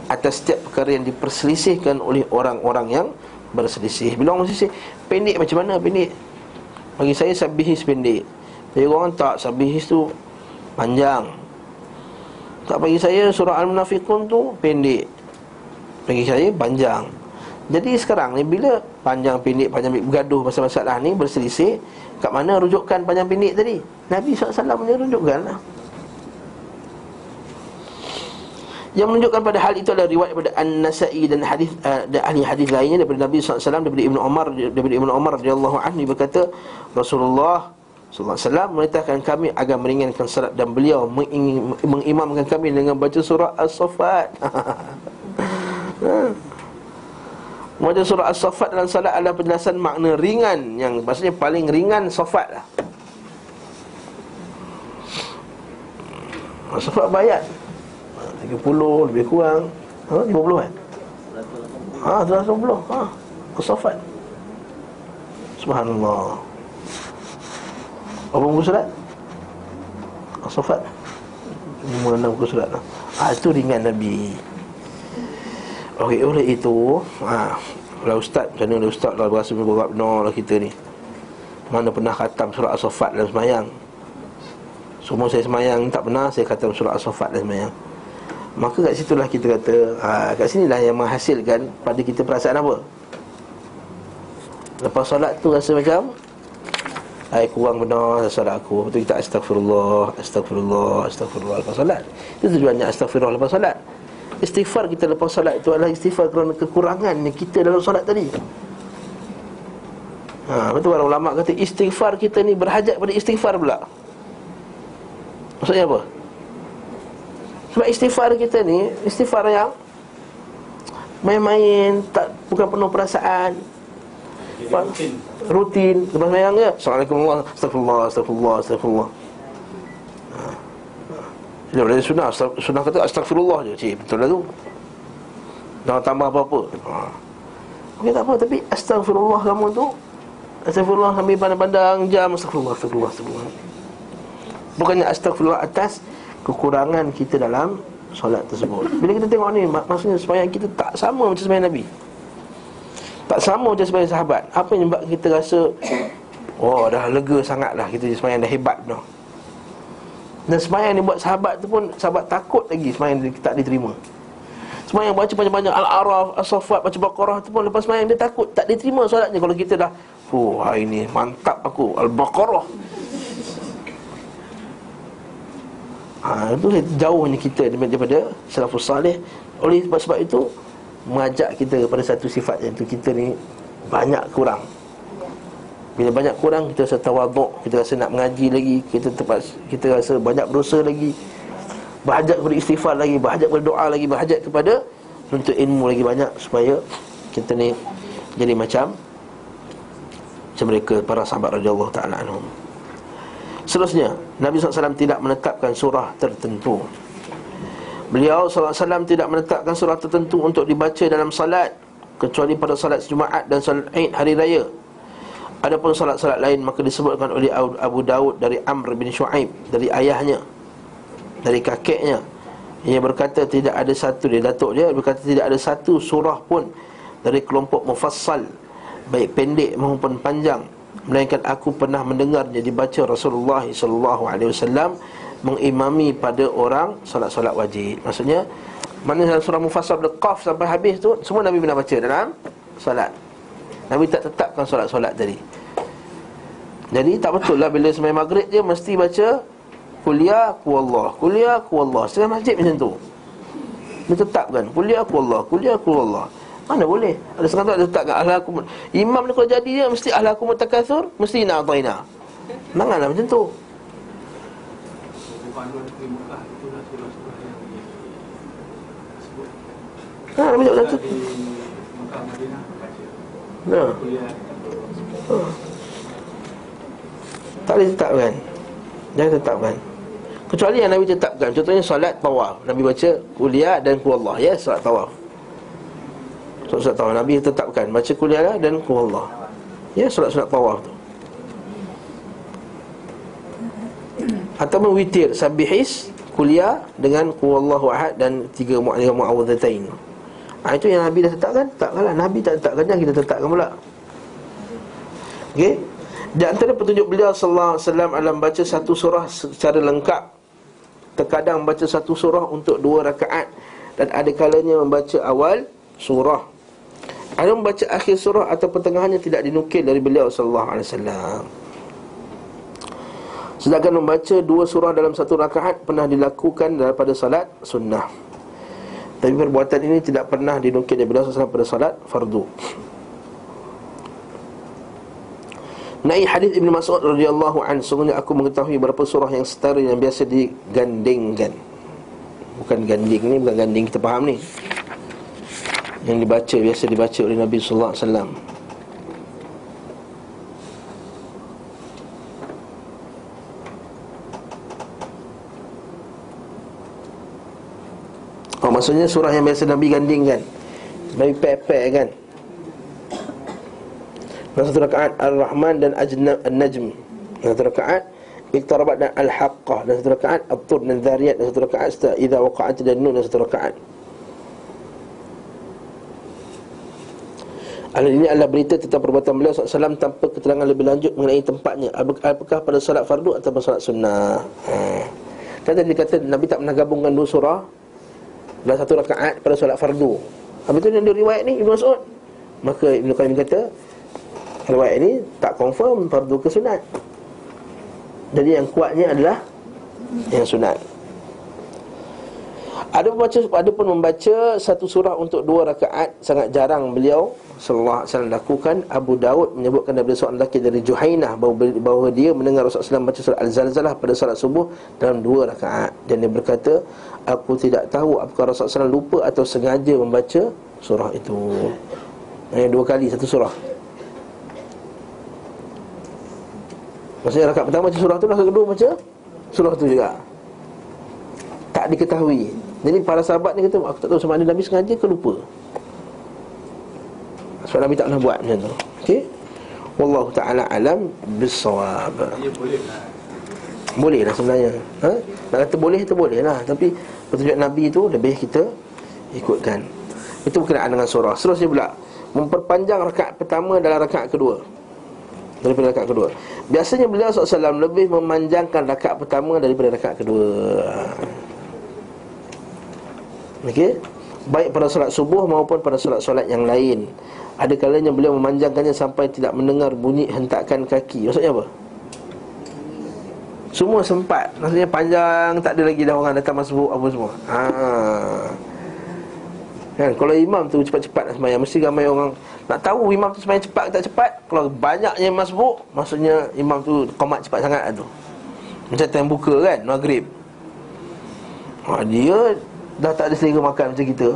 atas setiap perkara yang diperselisihkan oleh orang-orang yang berselisih. Bila orang berselisih, pendek macam mana pendek? Bagi saya sabihis pendek. Bagi orang tak, sabihis tu panjang. Tak, bagi saya surah Al-Munafiqun tu pendek, bagi saya panjang. Jadi sekarang ni bila panjang pendek, panjang pendek bergaduh pasal masalah ni, berselisih, kat mana rujukan panjang pendek tadi? Nabi sallallahu alaihi wasallam punya rujukan lah. Yang menunjukkan pada hal itu adalah riwayat daripada An-Nasa'i dan hadis uh, dan ahli hadis lainnya daripada Nabi sallallahu alaihi wasallam, daripada Ibn Umar, daripada Ibn Umar radhiyallahu anhu berkata, Rasulullah sallallahu alaihi wasallam memerintahkan kami agar meringankan salat dan beliau menging- mengimamkan kami dengan baca surah As-Saffat. Baca surah As-Saffat dalam salat adalah penjelasan makna ringan, yang maksudnya paling ringan Saffat lah. As-Saffat bayat tiga puluh lebih kurang, ha, lima puluh kan? Ha, seratus lapan puluh. Ha, As-Saffat. Subhanallah. Apa buku surat? As-Saffat lima enam buku surat lah. Ha, itu ringan Nabi. Okey, oleh itu ha, kalau ustaz, macam mana ustaz kalau berasa berapa benar lah kita ni? Mana pernah khatam surah As-Saffat dalam semayang? Semua saya semayang tak pernah saya khatam surah As-Saffat dalam semayang. Maka kat situlah kita kata ha, kat sinilah yang menghasilkan pada kita perasaan apa? Lepas solat tu rasa macam ai kurang benar solat aku. Lepas tu kita astagfirullah, astagfirullah, astagfirullah lepas solat. Itu tujuannya astagfirullah lepas solat. Istighfar kita lepas solat itu adalah istighfar kerana kekurangan yang kita dalam solat tadi. Ha, betul orang ulama kata istighfar kita ni berhajat pada istighfar pula. Maksudnya apa? Sebab istighfar kita ni istighfar yang main-main, tak, bukan penuh perasaan. Rutin. Rutin. Lepas semayang je Assalamualaikum warahmatullahi wabarakatuh. Astagfirullah, astagfirullah, astagfirullah. Dia ha. Berada sunnah. Sunnah kata astagfirullah je. Cik, betul lah tu. Jangan tambah apa-apa. Ha. Okey, tak apa. Tapi astagfirullah kamu tu, astagfirullah sambil pandang-pandang jam. Astagfirullah, astagfirullah, astagfirullah. Bukannya astagfirullah atas kekurangan kita dalam solat tersebut. Bila kita tengok ni, maksudnya semayang kita tak sama macam semayang Nabi, tak sama macam semayang sahabat. Apa yang membuat kita rasa oh dah lega sangat lah, kita semayang dah hebat dah. Dan semayang yang buat sahabat tu pun, sahabat takut lagi semayang tak diterima. Semayang baca panjang-panjang Al-A'raf, As-Saffat, baca Baqarah tu pun, lepas semayang dia takut tak diterima solatnya. Kalau kita dah oh hari ni mantap aku Al-Baqarah, ha, itu jauhnya kita daripada salafus salih. Oleh sebab itu mengajak kita kepada satu sifat, iaitu kita ni banyak kurang. Bila banyak kurang, kita rasa tawaduk, kita rasa nak mengaji lagi, kita terpaksa, kita rasa banyak berusaha lagi, berhajat kepada istighfar lagi, berhajat kepada doa lagi, berhajat kepada untuk ilmu lagi banyak, supaya kita ni jadi macam macam mereka para sahabat radhiyallahu ta'ala anhum. Seterusnya, Nabi sallallahu alaihi wasallam tidak menetapkan surah tertentu. Beliau sallallahu alaihi wasallam tidak menetapkan surah tertentu untuk dibaca dalam salat, kecuali pada salat Jumaat dan salat Eid hari raya. Adapun solat-solat lain maka disebutkan oleh Abu Daud dari Amr bin Shu'aib, dari ayahnya, dari kakeknya. Ia berkata tidak ada satu, dia datuk dia berkata tidak ada satu surah pun dari kelompok mufassal, baik pendek maupun panjang, melainkan aku pernah mendengarnya dibaca Rasulullah sallallahu alaihi wasallam mengimami pada orang solat-solat wajib. Maksudnya mana surah mufassal dari Qaf sampai habis tu semua Nabi pernah baca dalam solat. Nabi tak tetapkan solat-solat tadi. Jadi tak betul lah bila sembahyang maghrib dia mesti baca kuliah kuallah, kuliah kuallah. Setengah masjid macam tu dia tetapkan kuliah kuallah, kuliah kuallah. Mana boleh? Ada setengah tu ada tetapkan ahlakum. Imam ni kalau jadi dia mesti ahlakum takathur, mesti na'ataina. Janganlah macam tu. Ha, Nabi tak betul tu. Nah. Oh. Tak boleh tetapkan. Jangan tetapkan. Kecuali yang Nabi tetapkan. Contohnya solat tawaf, Nabi baca kuliah dan kuallah. Ya, solat tawaf. Solat tawaf Nabi tetapkan baca kuliah dan kuallah. Ya, solat-solat tawaf tu. Atau witir sabihis kuliah dengan kuallahu ahad dan tiga mu'awwadzatain. Ha, itu yang Nabi dah tetapkan. Tetapkanlah. Nabi tak tetapkan, jangan kita tetapkan pula. Okey. Di antara petunjuk beliau sallallahu alaihi wasallam dalam baca satu surah secara lengkap. Terkadang baca satu surah untuk dua rakaat dan ada kalanya membaca awal surah. Ada membaca akhir surah atau pertengahannya tidak dinukil dari beliau sallallahu alaihi wasallam. Sedangkan membaca dua surah dalam satu rakaat pernah dilakukan daripada salat sunnah. Tapi perbuatan ini tidak pernah dinukil dari beliau sallallahu alaihi wasallam pada salat fardu. Naik hadis Ibn Mas'ud radhiyallahu anhu, sungguhnya aku mengetahui beberapa surah yang setara yang biasa digandingkan. Bukan ganding ni, bukan ganding kita faham ni. Yang dibaca biasa dibaca oleh Nabi sallallahu alaihi wasallam. Maksudnya surah yang biasa Nabi gandingkan, Nabi pair-pair kan. Dalam satu rakaat Ar-Rahman dan An-Najm, dalam satu rakaat Iqtarabat dan Al-Haqqah, dalam satu rakaat At-Tur dan Zariyat, dalam satu rakaat Idza Waqa'at dan Nun, dalam satu rakaat. Hal ini adalah berita tentang perbuatan beliau sallallahu alaihi wasallam tanpa keterangan lebih lanjut mengenai tempatnya, apakah pada solat fardu atau pada solat sunnah. Hmm. Tadi dikata Nabi tak pernah gabungkan dua surah dalam satu rakaat pada solat fardu. Habis tu yang diriwayat ni Ibn Mas'ud, maka Ibn Qayyim kata riwayat ni tak confirm fardu ke sunat. Jadi yang kuatnya adalah yang sunat. Ada membaca, ada pun membaca satu surah untuk dua rakaat sangat jarang beliau sallallahu alaihi wasallam lakukan. Abu Daud menyebutkan daripada seorang lelaki dari Juhainah bahawa, bahawa dia mendengar Rasulullah sallallahu alaihi wasallam baca surah Al-Zalzalah pada solat subuh dalam dua rakaat. Dan dia berkata, aku tidak tahu apakah Rasulullah sallallahu alaihi wasallam lupa atau sengaja membaca surah itu. Hanya dua kali satu surah. Maksudnya rakaat pertama baca surah tu, rakaat kedua baca surah tu juga. Tak diketahui. Jadi para sahabat ni kata, aku tak tahu sama ada Nabi sengaja ke lupa. Sebab Nabi tak pernah buat macam tu. Okey. Wallahu ta'ala alam bis-sawab. Boleh lah sebenarnya. Ha? Nak kata boleh tu boleh lah, tapi petunjuk Nabi tu lebih kita ikutkan. Itu berkenaan dengan surah. Seterusnya pula memperpanjang rakaat pertama dalam rakaat kedua. Daripada rakaat kedua biasanya beliau sallallahu alaihi wasallam lebih memanjangkan rakaat pertama daripada rakaat kedua. Okey. Baik pada solat subuh maupun pada solat-solat yang lain. Ada kalanya beliau memanjangkannya sampai tidak mendengar bunyi hentakan kaki. Maksudnya apa? Semua sempat. Maksudnya panjang, tak ada lagi dah orang datang masbuk apa semua. Ha. Kan kalau imam tu cepat-cepat nak sembahyang, mesti ramai orang nak tahu imam tu sembahyang cepat ke tak cepat. Kalau banyaknya masbuk, maksudnya imam tu qamat cepat sangat lah tu. Macam time buka kan maghrib. Ha, dia dah tak ada selera makan macam kita.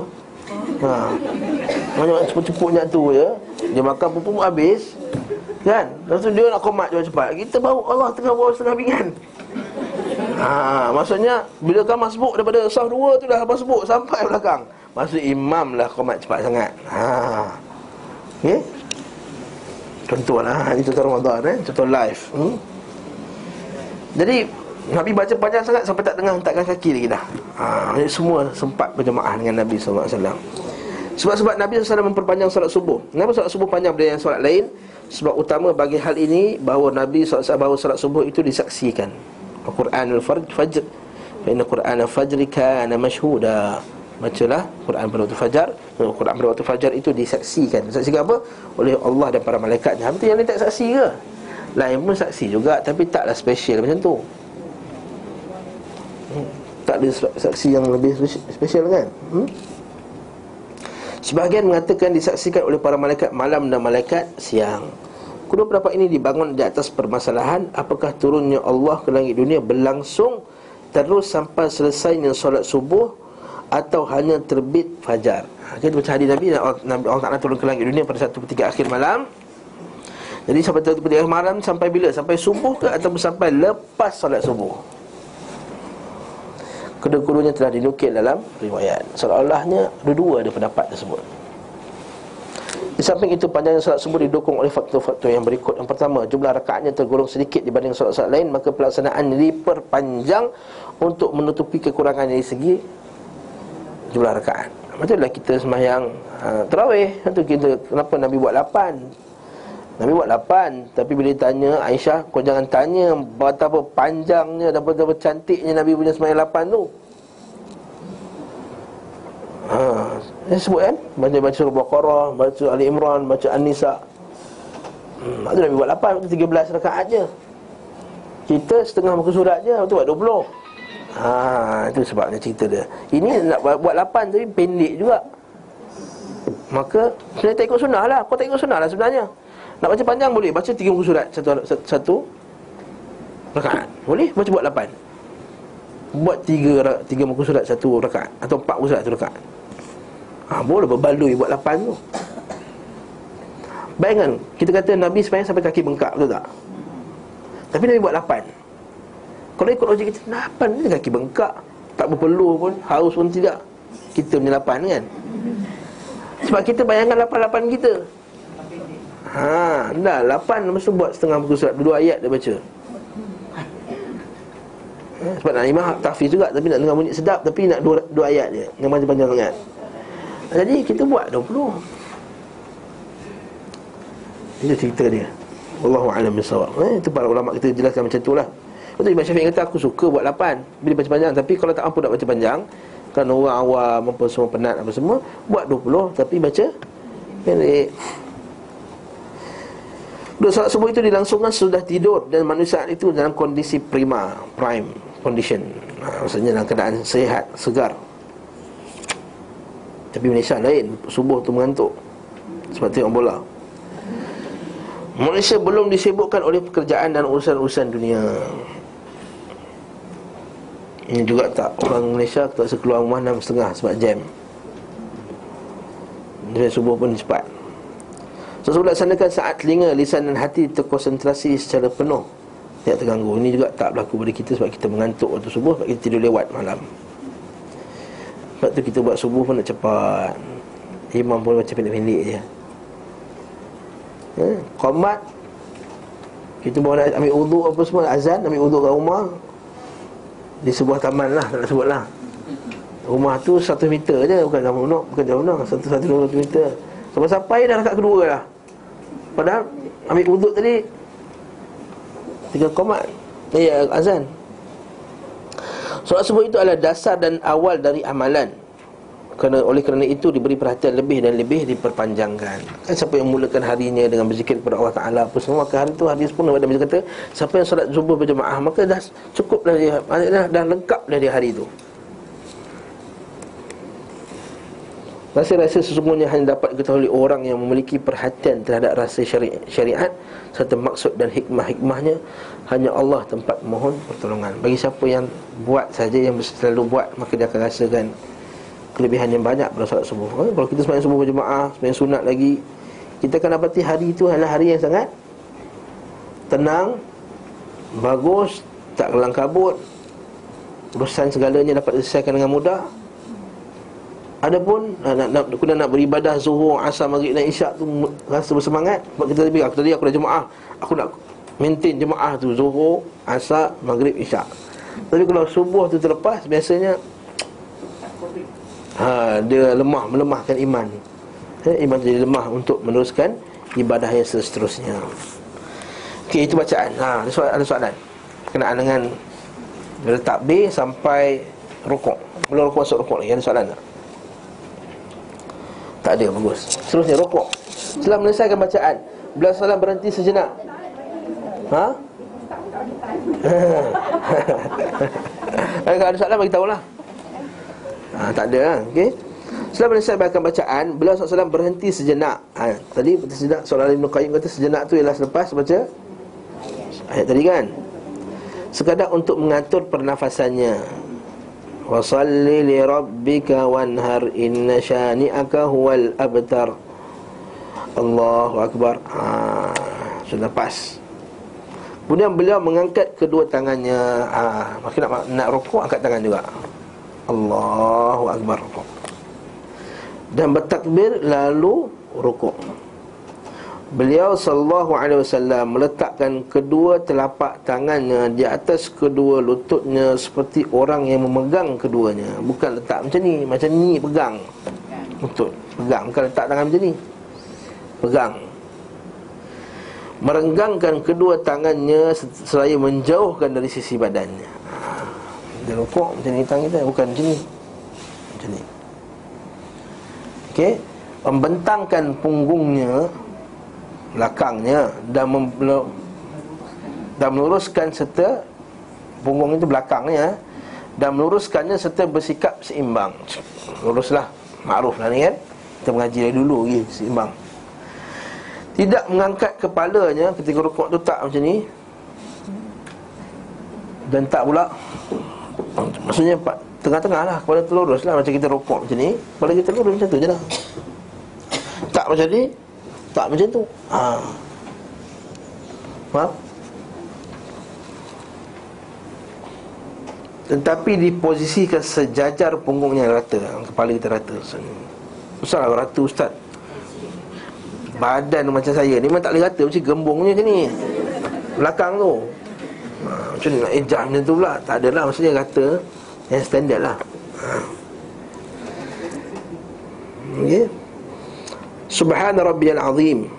Ha. Banyak cepuk-cepuknya tu je. Dia makan pun habis. Kan? Lepas tu dia nak komat cepat-cepat. Kita baru Allah tengah bawa setengah pinggan. Ha, maksudnya bila kan masbuk daripada saf dua tu dah masbuk sampai belakang. Maksud imam lah komat cepat sangat. Ha. Okey. Contoh lah, ini contoh Ramadan, eh? Contoh live, hmm? Jadi Nabi baca panjang sangat sampai tak dengar hentakkan kaki lagi dah. ha, Semua sempat berjemaah dengan Nabi sallallahu alaihi wasallam. Sebab-sebab Nabi sallallahu alaihi wasallam memperpanjang solat subuh. Kenapa solat subuh panjang daripada yang solat lain? Sebab utama bagi hal ini bahawa Nabi sallallahu alaihi wasallam bahawa solat subuh itu disaksikan Al-Quranul Fajr. Inna Quranul Fajr kana mashhuda. Bacalah Quran pada waktu fajar. Quran pada waktu fajar itu disaksikan. Disaksikan apa? Oleh Allah dan para malaikatnya. Betul yang lain tak saksi ke? Lain pun saksi juga, tapi taklah special macam tu. hmm. Tak ada saksi yang lebih special kan? hmm? Sebahagian mengatakan disaksikan oleh para malaikat malam dan malaikat siang. Kedua pendapat ini dibangun di atas permasalahan apakah turunnya Allah ke langit dunia berlangsung terus sampai selesainya solat subuh atau hanya terbit fajar. Kita baca hadis Nabi, Allah Ta'ala turun ke langit dunia pada satu pertiga akhir malam. Jadi sampai satu pertiga akhir malam sampai bila? Sampai subuh ke atau sampai lepas solat subuh? Kedua-duanya telah dinukil dalam riwayat. Seolah-olahnya ada dua ada pendapat tersebut. Di samping itu panjangnya solat subuh didukung oleh faktor-faktor yang berikut. Yang pertama, jumlah rakaatnya tergolong sedikit dibanding solat-solat lain, maka pelaksanaan diperpanjang untuk menutupi kekurangan dari segi jumlah rakaat. Maksudlah kita sembahyang uh, tarawih, itu kita kenapa Nabi buat lapan? Nabi buat lapan, tapi bila tanya Aisyah, kau jangan tanya betapa panjangnya dan betapa cantiknya Nabi punya sembahyang lapan tu. Ha, saya sebut kan, baca-baca surah Baqarah, baca Ali Imran, baca An-Nisa. Hmm, maksud Nabi buat lapan, waktu tiga belas rakaat je. Kita setengah muka surat je, waktu buat dua puluh. Ha, itu sebabnya cerita dia. Ini nak buat lapan tapi pendek juga. Maka sebenarnya tak ikut sunnah lah. Kau tak ikut sunnah lah sebenarnya. Nak baca panjang boleh, baca tiga buku surat Satu, satu, satu rakaat. Boleh, baca buat lapan. Buat tiga, tiga buku surat satu rakaat, atau empat buku surat satu rakaat. Ha, boleh berbaloi buat lapan tu. Bayangkan, kita kata Nabi sebenarnya sampai kaki bengkak, betul tak? Tapi Nabi buat lapan. Kalau ikut logik kita, lapan ni kaki bengkak, tak berpeluh pun, haus pun tidak. Kita punya lapan kan? Sebab kita bayangkan lapan-lapan kita. Haa, dah lapan lepas tu buat setengah buku surat, dua ayat dia baca. eh, Sebab nak imam tahfiz juga, tapi nak dengar bunyi sedap, tapi nak dua, dua ayat je, yang panjang-panjang sangat. Jadi kita buat dua puluh. Itu cerita dia. Wallahu'alam bisawab. eh, Itu para ulama' kita jelaskan macam tu lah. Betul, Imam Syafi'i kata aku suka buat lapan bila baca panjang, tapi kalau tak mampu nak baca panjang kerana orang awam apa semua penat apa semua, buat dua puluh tapi baca pendek. Dua solat subuh itu dilangsungkan sudah tidur dan manusia itu dalam kondisi prima, prime condition. Ha, maksudnya dalam keadaan sihat, segar. Tapi Malaysia lain, subuh tu mengantuk. Sebab tengok bola. Manusia belum disibukkan oleh pekerjaan dan urusan-urusan dunia. Ini juga tak, orang Malaysia tak sekeluar rumah enam setengah sebab jam. Dia subuh pun cepat. Sesudah sandakan saat telinga, lisan dan hati terkonsentrasi secara penuh, tidak terganggu. Ini juga tak berlaku pada kita sebab kita mengantuk waktu subuh, sebab kita tidur lewat malam. Sebab tu kita buat subuh pun nak cepat. Imam pun macam pendek-pendek je. Eh, qamat kita baru nak ambil uduk apa semua, azan, ambil uduk kat rumah di sebuah taman lah, tak nak sebut lah. Rumah tu seratus meter je, bukan jauh nak, bukan jauh nak, seratus meter. Sampai-sampai dah dekat kedua lah. Padahal ambil uduk tadi tiga qamat, eh azan. Solat subuh itu adalah dasar dan awal dari amalan. Kerana, oleh kerana itu diberi perhatian lebih dan lebih diperpanjangkan. Kan siapa yang mulakan harinya dengan berzikir kepada Allah Ta'ala apa semua, maka hari itu hadis pun ada yang kata siapa yang solat subuh berjemaah maka dah cukup dah, dia, dah, dah lengkap dah dia hari itu. Rasa-rasa sesungguhnya hanya dapat diketahui oleh orang yang memiliki perhatian terhadap rasa syari- syariat serta maksud dan hikmah-hikmahnya. Hanya Allah tempat mohon pertolongan. Bagi siapa yang buat saja, yang selalu buat, maka dia akan rasakan kelebihan yang banyak pada solat subuh. ha? Kalau kita sembahyang subuh berjemaah, sembahyang sunat lagi, kita akan dapati hari itu adalah hari yang sangat tenang, bagus, tak kelam kabut. Urusan segalanya dapat diselesaikan dengan mudah. Adapun nak, nak, aku nak beribadah zuhur, asar, maghrib dan isyak tu rasa bersemangat. Sebab kita tadi, aku tadi aku dah jemaah, aku nak maintain jemaah tu zuhur, asar, maghrib, isyak. Tapi kalau subuh tu terlepas, biasanya ha, dia lemah, melemahkan iman. eh, Iman jadi lemah untuk meneruskan ibadah yang seterusnya. Okey, itu bacaan. ha, Ada soalan, ada soalan berkenaan dengan dari takbir sampai rukuk. Belum rukuk, masuk rukuk lagi. Ada soalan tak? Tak ada, bagus. Seterusnya rukuk. Setelah menyelesaikan bacaan, bila salam berhenti sejenak. Ha? Kalau ada soalan bagi tahulah. Ha, tak ada kan? Okey. Setelah menyelesaikan bacaan, bila salam berhenti sejenak. Ha, tadi berhenti sejenak. Soalan Ibn Qayyim kata sejenak tu ialah selepas baca ayat tadi kan. Sekadar untuk mengatur pernafasannya. Wasalli li rabbika wanhar inna syani'aka huwal abtar. Allahu akbar. Ha, sudah lepas. Kemudian beliau mengangkat kedua tangannya. Ha, maka nak nak rukuk angkat tangan juga. Allahu akbar. Dan bertakbir lalu rukuk. Beliau sallallahu alaihi wasallam meletakkan kedua telapak tangannya di atas kedua lututnya seperti orang yang memegang keduanya. Bukan letak macam ni, macam ni pegang lutut, pegang, bukan letak tangan macam ni. Pegang. Merenggangkan kedua tangannya seraya menjauhkan dari sisi badannya. Dia rukuk macam ni tangan kita, bukan macam ni. Macam ni. Okey, membentangkan punggungnya, belakangnya, dan mem- dan meluruskan serta punggung itu belakangnya, dan meluruskannya serta bersikap seimbang. Luruslah, makruf lah ni kan. Kita mengaji dari dulu lagi, seimbang. Tidak mengangkat kepalanya ketika rukuk tu, tak macam ni. Dan tak pula, maksudnya tengah-tengah lah, kepala tu lurus lah. Macam kita rukuk macam ni, kepala kita lurus macam tu je lah. Tak macam ni, tak macam tu. Ha. Faham? Tetapi diposisikan sejajar punggungnya rata, kepala kita rata. Ustaz lah rata ustaz. Badan macam saya ni memang tak boleh rata, macam gembungnya macam ni. Belakang tu. Ha, macam ni nak ejah macam tu pula. Tak adalah, maksudnya rata yang standard lah. Ha. Okey. Subhana rabbiyal azim.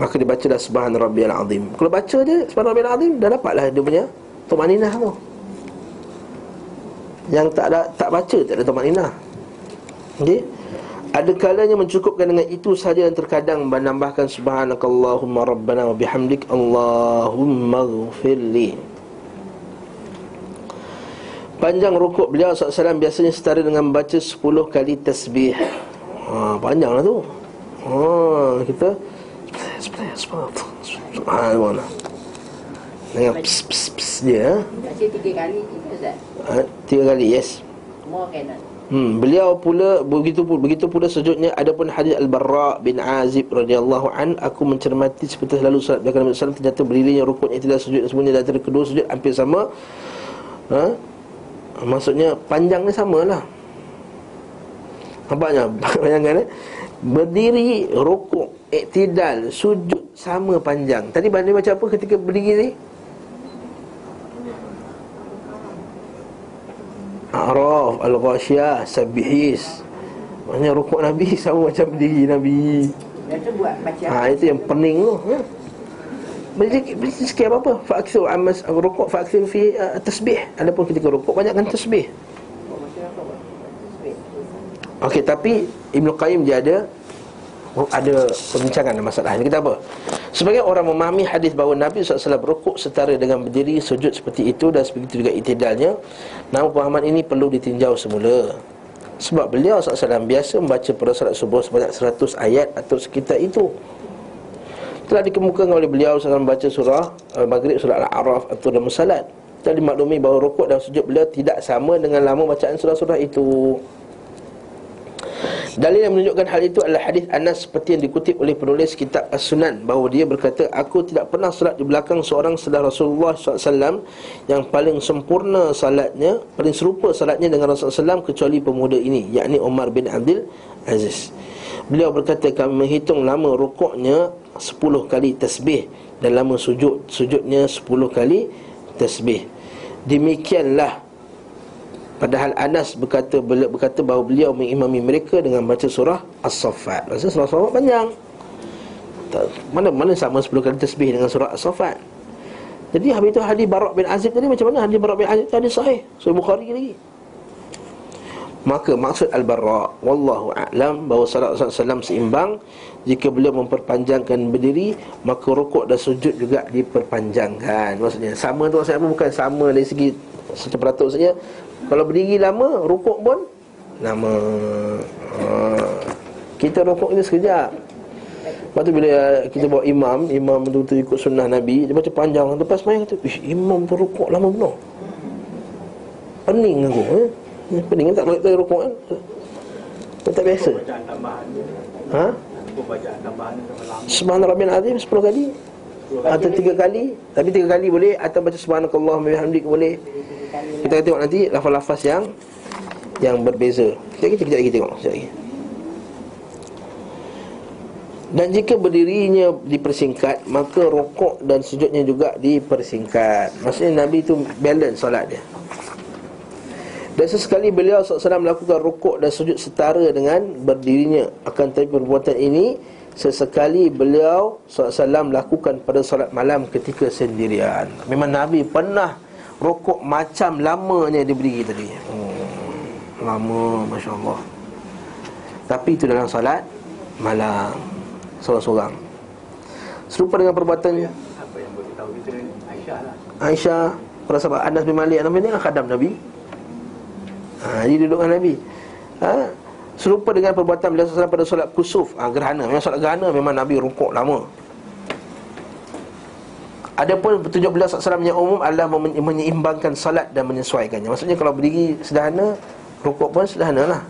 Maka dibaca dah Subhana rabbiyal azim. Kalau baca je Subhana rabbiyal azim, dah dapatlah dia punya tumaninah tu. Yang tak ada, tak baca tak ada tumaninah. Okey. Ada kalanya mencukupkan dengan itu sahaja, dan terkadang menambahkan subhanakallahumma rabbana wa bihamdik Allahumma ghfirli. Panjang rukuk beliau sallallahu alaihi wasallam biasanya setara dengan baca sepuluh kali tasbih. Ha, panjang lah tu. Ha, kita Sebelah, sebelah, sebelah Sebelah dengan pss, pss, pss dia. Baca tiga kali, ha, tiga kali, yes. Hmm, beliau pula begitu pula, begitu pula sujudnya. Adapun hadis Al-Bara bin Azib radhiyallahu an, aku mencermati seperti lalu salat belakang Nabi sallallahu alaihi wasallam, ternyata berdirinya rukuknya tidak sujud semuanya, dan antara kedua sujud hampir sama. Ha? Maksudnya panjangnya sama lah. Nampaknya, bayangkan eh? Berdiri, rukuk, iktidal, sujud sama panjang. Tadi banding macam apa ketika berdiri ni? A'raf, Al-Ghashiyah, Sabihis. Maksudnya rukuk Nabi sama macam berdiri Nabi. Ha, itu yang pening tu. Ha? Berdiri, berdiri sikit apa-apa. Fa'aksir, amas, rukuk, fa'aksir fi uh, tasbih. Adapun ketika rukuk, banyakkan tasbih. Okey, tapi Ibn Qayyim dia ada ada perbincangan masalah ini. Kita apa? Sebagai orang memahami hadis bahawa Nabi sallallahu alaihi wasallam rukuk setara dengan berdiri, sujud seperti itu, dan seperti juga iktidalnya. Namun pemahaman ini perlu ditinjau semula. Sebab beliau sallallahu alaihi wasallam biasa membaca pada salat subuh sebanyak seratus ayat atau sekitar itu. Telah dikemukakan oleh beliau sallallahu alaihi wasallam membaca surah Al-Maghrib, surah Al-A'raf atau dalam salat. Telah dimaklumi bahawa rukuk dan sujud beliau tidak sama dengan lama bacaan surah-surah itu. Dalil yang menunjukkan hal itu adalah hadis Anas seperti yang dikutip oleh penulis kitab As-Sunan, bahawa dia berkata, aku tidak pernah solat di belakang seorang setelah Rasulullah sallallahu alaihi wasallam yang paling sempurna salatnya, paling serupa salatnya dengan Rasulullah sallallahu alaihi wasallam kecuali pemuda ini, yakni Omar bin Abdul Aziz. Beliau berkata, kami menghitung lama rukuknya sepuluh kali tasbih dan lama sujud sujudnya sepuluh kali tasbih. Demikianlah. Padahal Anas berkata berkata bahawa beliau mengimami mereka dengan baca surah As-Saffat. Maksudnya surah As-Saffat panjang. Mana-mana sama sepuluh kali tasbih dengan surah As-Saffat. Jadi habis itu hadis Bara bin Azib tadi macam mana? Hadis Bara bin Azib tadi sahih, Sahih Bukhari lagi. Maka maksud Al-Bara, wallahu a'lam, bahawa salat Rasulullah sallallahu alaihi wasallam seimbang. Jika beliau memperpanjangkan berdiri, maka rukuk dan sujud juga diperpanjangkan. Maksudnya sama tu, maksudnya bukan sama dari segi seratus peratus saja. Kalau berdiri lama, rukuk pun lama. Ha. Kita rukuk ni sekejap. Lepas tu bila kita bawa imam, imam tu ikut sunnah Nabi, dia baca panjang. Lepas main kata, ish, imam tu rukuk lama benar. Pening aku eh? Pening tak boleh tak rukuk kan? Tak biasa. Ha? Subhanallah Rabbil Azim sepuluh kali atau tiga kali. Tapi tiga kali boleh, atau baca subhanakallah wa bihamdika boleh. Kita tengok nanti lafaz-lafaz yang yang berbeza. Sekejap kita lagi tengok, sekejap lagi. Dan jika berdirinya dipersingkat, maka rukuk dan sujudnya juga dipersingkat. Maksudnya Nabi tu balance solat dia. Dan sesekali beliau sallallahu alaihi wasallam melakukan rukuk dan sujud setara dengan berdirinya. Akan tetapi perbuatan ini sesekali beliau sallallahu alaihi wasallam lakukan pada solat malam ketika sendirian. Memang Nabi pernah rukuk macam lamanya dia berdiri tadi. hmm. Lama, Masya Allah. Tapi itu dalam solat malam seorang-seorang, serupa dengan perbuatannya. Apa yang boleh tahu kita Aisyah lah. Aisyah, para sahabat Anas bin Malik, Anas bin Malik khadam Nabi. Ha, dia duduk dengan Nabi. Ha? Serupa dengan perbuatan beliau sallallahu alaihi wasallam pada solat kusuf. Ha, gerhana. Memang solat gerhana memang Nabi rukuk lama. Adapun petunjuk beliau sallallahu alaihi wasallam yang umum adalah menyeimbangkan solat dan menyesuaikannya. Maksudnya kalau berdiri sederhana, rukuk pun sederhana lah.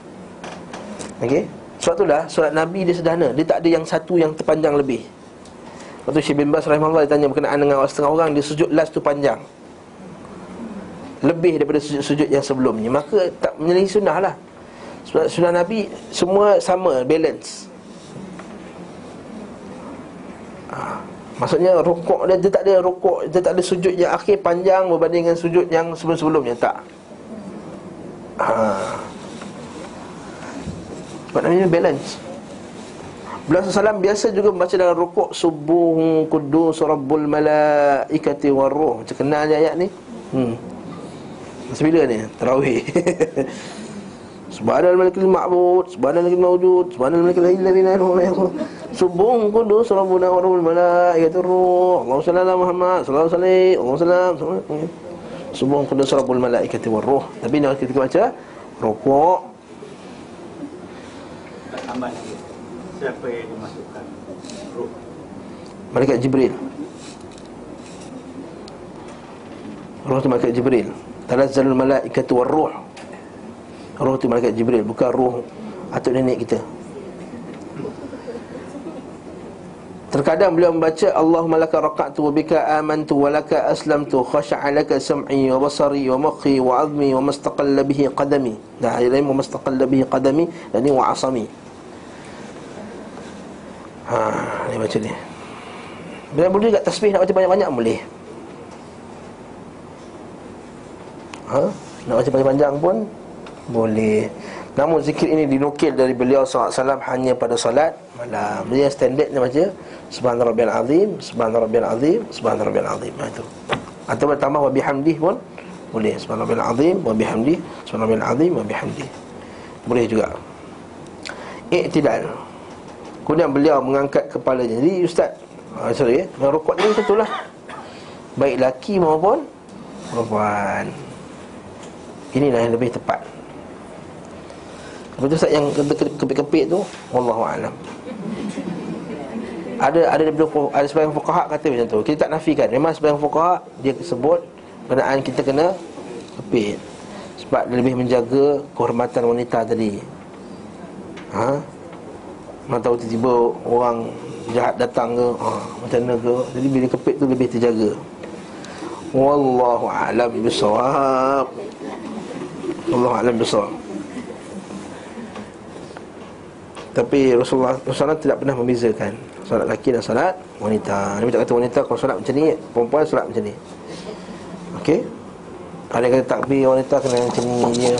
Okey. Sebab itulah solat Nabi dia sederhana. Dia tak ada yang satu yang terpanjang lebih. Lepas tu Syih bin Bas rahimahullah ditanya berkenaan dengan setengah orang dia sujud last tu panjang, lebih daripada sujud-sujud yang sebelumnya. Maka tak menyelisi sunnah lah. Sunnah Nabi semua sama, balance. ha, Maksudnya rukuk dia, dia tak ada rukuk, dia tak ada sujud yang akhir panjang berbanding dengan sujud yang sebelum-sebelumnya. Tak. Haa Sebab namanya balance. Beliau sallallahu alaihi wasallam biasa juga membaca dalam rukuk Subuh Kudus Rabbul Malaikati Warruh. Macam kenal je ayat ni. Hmm Sebila ni? Tarawih. Subhanal Malikil Ma'bud, Subhanal Malikil Mawjud, Subhanal Malikil Ladzina Yuhyihu. Subuh Qudus Rabbuna wa Rabbul Malaikati Ruh. Allahumma salli ala Muhammad sallallahu alaihi wasallam. Subuh Qudus Rabbul Malaikati Ruh. Tapi nak kita baca rukuk. Aman. Siapa yang dimasukkan? Ruh. Malaikat Jibril. Ruh tu Malaikat Jibril. Tanazzalul malaikatu warruh. Ruh tu malaikat Jibril, bukan ruh atuk nenek kita. Terkadang beliau membaca Allahumma laka raqa'tu wa bika amantu wa laka aslamtu khasha'a laka sam'i wa basari wa maqi wa 'azmi wa mastaqalla bihi qadami. Dah ilahi wa mastaqalla bihi qadami yani wa 'asami. Ha, ni baca ni. Bila boleh dekat tasbih nak baca banyak-banyak boleh. Ha? Nak baca panjang-panjang pun boleh. Namun zikir ini dinukil dari beliau sallallahu alaihi wasallam hanya pada solat malam. Dia standardnya baca Subhanallah Rabbil Azim, Subhanallah Rabbil Azim, Subhanallah Rabbil Azim. Ha, itu. Atau bertambah wa bihamdih pun boleh. Subhanallah Rabbil Azim wa bihamdih, Subhanallah Rabbil Azim wa bihamdih. Boleh juga. Iktidal. Kemudian beliau mengangkat kepalanya. Jadi ustaz, ha, sorry, eh, rukuk ni tentulah baik laki maupun perempuan. Inilah yang lebih tepat. Lepas tu Ustaz yang kepit-kepit tu, wallahu'alam. Ada ada ada sebahagian fuqaha kata macam tu. Kita tak nafikan. Memang sebahagian fuqaha dia sebut berkenaan kita kena kepit sebab dia lebih menjaga kehormatan wanita tadi. Ha? Mana tahu tiba-tiba orang jahat datang ke, ha, macam mana ke. Jadi bila kepit tu lebih terjaga. Wallahu a'lam bissawab. Wallahu a'lam bissawab. Tapi Rasulullah sallallahu alaihi wasallam tidak pernah membezakan solat lelaki dan solat wanita. Nabi tak kata wanita kalau solat macam ni, perempuan solat macam ni. Okey. Ada kata takbir wanita kena macam ni dia.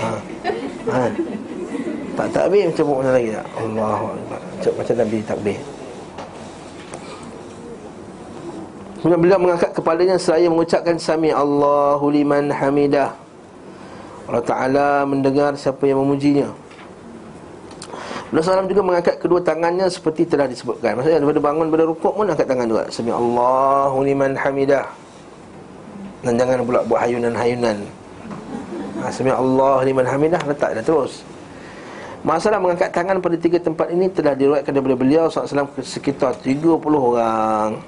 Ha. Ha. Tak takbir macam mana lagi tak? Allahu akbar. Macam Nabi takbir. Kemudian beliau mengangkat kepalanya seraya mengucapkan sami Allahu liman hamidah. Allah Ta'ala mendengar siapa yang memujinya. Beliau sallallahu alaihi wasallam juga mengangkat kedua tangannya seperti telah disebutkan. Maksudnya daripada bangun daripada rukuk pun angkat tangan juga. Sami Allahu liman hamidah. Dan jangan pula buat hayunan-hayunan. Ha, sami Allahu liman hamidah, letak dah terus. Masalah mengangkat tangan pada tiga tempat ini telah diriwayatkan daripada beliau sallallahu alaihi wasallam sekitar tiga puluh orang.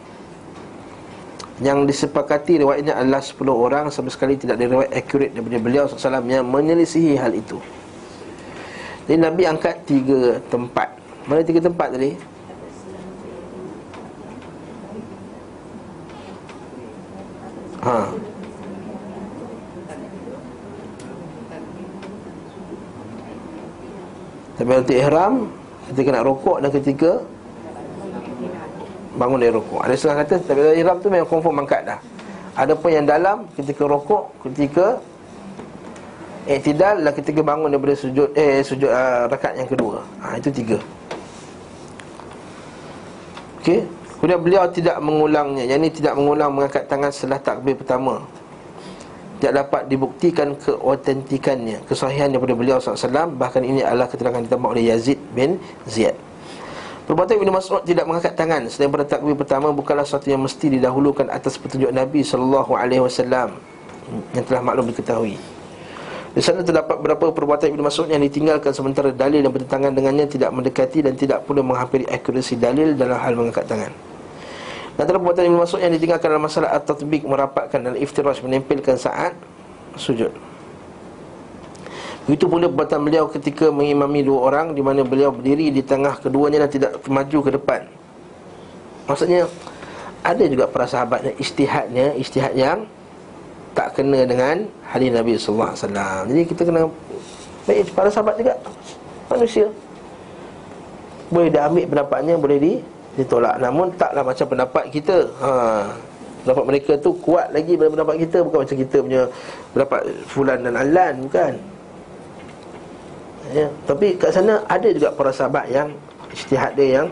Yang disepakati riwayatnya adalah sepuluh orang. Sama sekali tidak diriwayat akurat daripada beliau sallallahu alaihi wasallam yang menyelisihi hal itu. Jadi Nabi angkat tiga tempat. Mana tiga tempat tadi? Ha. Ketika ihram, ketika nak rukuk dan ketika bangun dari rukuk. Ada setengah kata ketika ihram tu memang confirm angkat dah. Ada pun yang dalam ketika rukuk, ketika i'tidal dan ketika bangun daripada sujud eh sujud uh, rakaat yang kedua. Ha, itu tiga. Okey. Kemudian beliau tidak mengulangnya. Yang ini tidak mengulang mengangkat tangan setelah takbir pertama. Tidak dapat dibuktikan keautentikannya, kesahihan daripada beliau sallallahu alaihi wasallam. Bahkan ini adalah keterangan ditambah oleh Yazid bin Ziyad. Perbuatan Ibn Mas'ud tidak mengangkat tangan selain pada takbir pertama bukanlah sesuatu yang mesti didahulukan atas petunjuk Nabi sallallahu alaihi wasallam yang telah maklum diketahui. Di sana terdapat beberapa perbuatan Ibn Mas'ud yang ditinggalkan sementara dalil yang bertentangan dengannya tidak mendekati dan tidak pula menghampiri akurasi dalil dalam hal mengangkat tangan. Antara perbuatan Ibn Mas'ud yang ditinggalkan dalam masalah at-tatbiq, merapatkan, dan iftiraj, menempelkan saat sujud. Begitu pula perbuatan beliau ketika mengimami dua orang, di mana beliau berdiri di tengah keduanya dan tidak maju ke depan. Maksudnya ada juga para sahabat yang ijtihadnya, ijtihad yang tak kena dengan hadis Nabi sallallahu alaihi wasallam. Jadi kita kena baik para sahabat juga, manusia. Boleh diambil pendapatnya, boleh ditolak. Namun taklah macam pendapat kita. Ha, pendapat mereka tu kuat lagi daripada pendapat kita. Bukan macam kita punya pendapat fulan dan alan, bukan ya. Tapi kat sana ada juga para sahabat yang ijtihad dia yang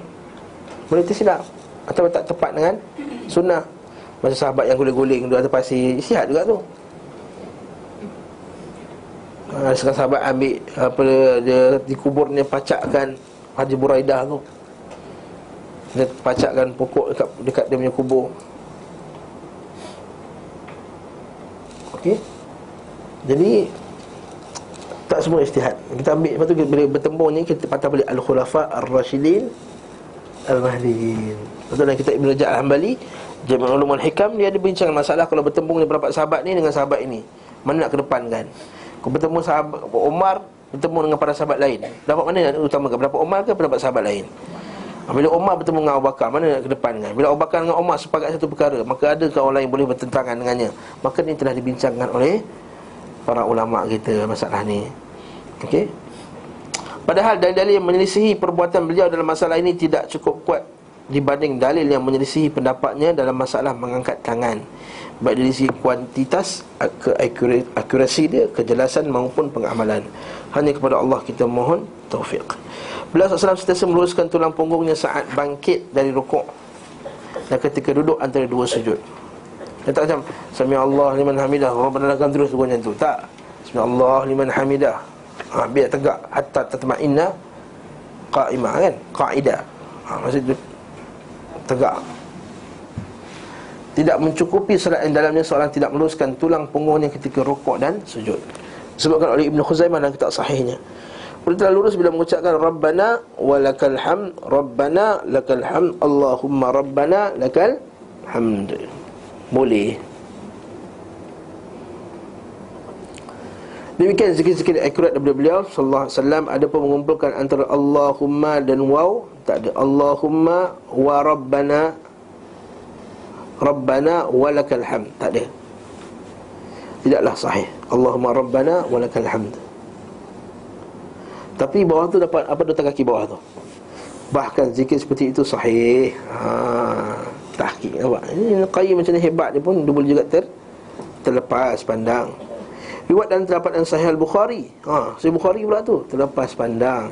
boleh tersilap atau tak tepat dengan sunnah. Macam sahabat yang guling-guling duduk atas pasir, sihat juga tu. Ha, sekarang sahabat ambil apa dia dikuburnya pacakkan Haji Buraidah tu. Dia pacakkan pokok dekat, dekat dia punya kubur. Okey. Jadi tak semua ijtihad. Kita ambil lepas tu bila bertembung ni kita patah balik Al-Khulafa Ar-Rashidin Al-Mahdiyyin. Betul, kita Ibn Rajab Al-Hanbali Jami' Ulum Al-Hikam dia ada bincang masalah kalau bertembung ni berapa sahabat ni dengan sahabat ini, mana nak kedepankan. Kalau bertemu sahabat Umar bertemu dengan para sahabat lain, pendapat mana nak utamakan, pendapat Umar ke pendapat sahabat lain? Bila Umar bertemu dengan Abu Bakar, mana nak kedepankan? Bila Abu Bakar dengan Umar sepakat satu perkara, maka ada kawan lain boleh bertentangan dengannya. Maka ini telah dibincangkan oleh para ulama kita masalah ni. Okey. Padahal dalil-dalil yang menyelisihi perbuatan beliau dalam masalah ini tidak cukup kuat dibanding dalil yang menyelisihi pendapatnya dalam masalah mengangkat tangan, baik dari segi kuantitas, akurasi dia, kejelasan maupun pengamalan. Hanya kepada Allah kita mohon taufiq. Beliau sallallahu alaihi wasallam sentiasa meluruskan tulang punggungnya saat bangkit dari rukuk dan ketika duduk antara dua sujud. Dia tak macam sami Allah liman hamidah, Rabbana lakal hamd, terus buat macam tu. Tak, sami Allah liman hamidah, ha, biar tegak, hatta tatma'inna qa'imah, kan, qa'idah. Ha, maksud tegak. Tidak mencukupi solat yang dalamnya seorang tidak meluruskan tulang punggungnya ketika rukuk dan sujud. Disebutkan oleh Ibn Khuzaimah dalam kitab sahihnya. Perintah lurus bila mengucapkan Rabbana walakal hamd, Rabbana lakal hamd, Allahumma Rabbana lakal hamd. Boleh. Demikian sikit-sikit akurat daripada beliau sallallahu alaihi wasallam. Ada pun mengumpulkan antara Allahumma dan waw, tak ada Allahumma wa rabbana, rabbana walakal hamd, tak ada. Tidaklah sahih Allahumma rabbana walakal hamd. Tapi bawah tu dapat apa, datang kaki bawah tu. Bahkan zikir seperti itu sahih. Ha, tahqiq nampak. Ini Qayyim macam ni hebat dia pun dia boleh juga ter terlepas pandang. Riwayat dan terdapat dalam Sahih Al-Bukhari. Ha, Sahih Bukhari pula tu terlepas pandang.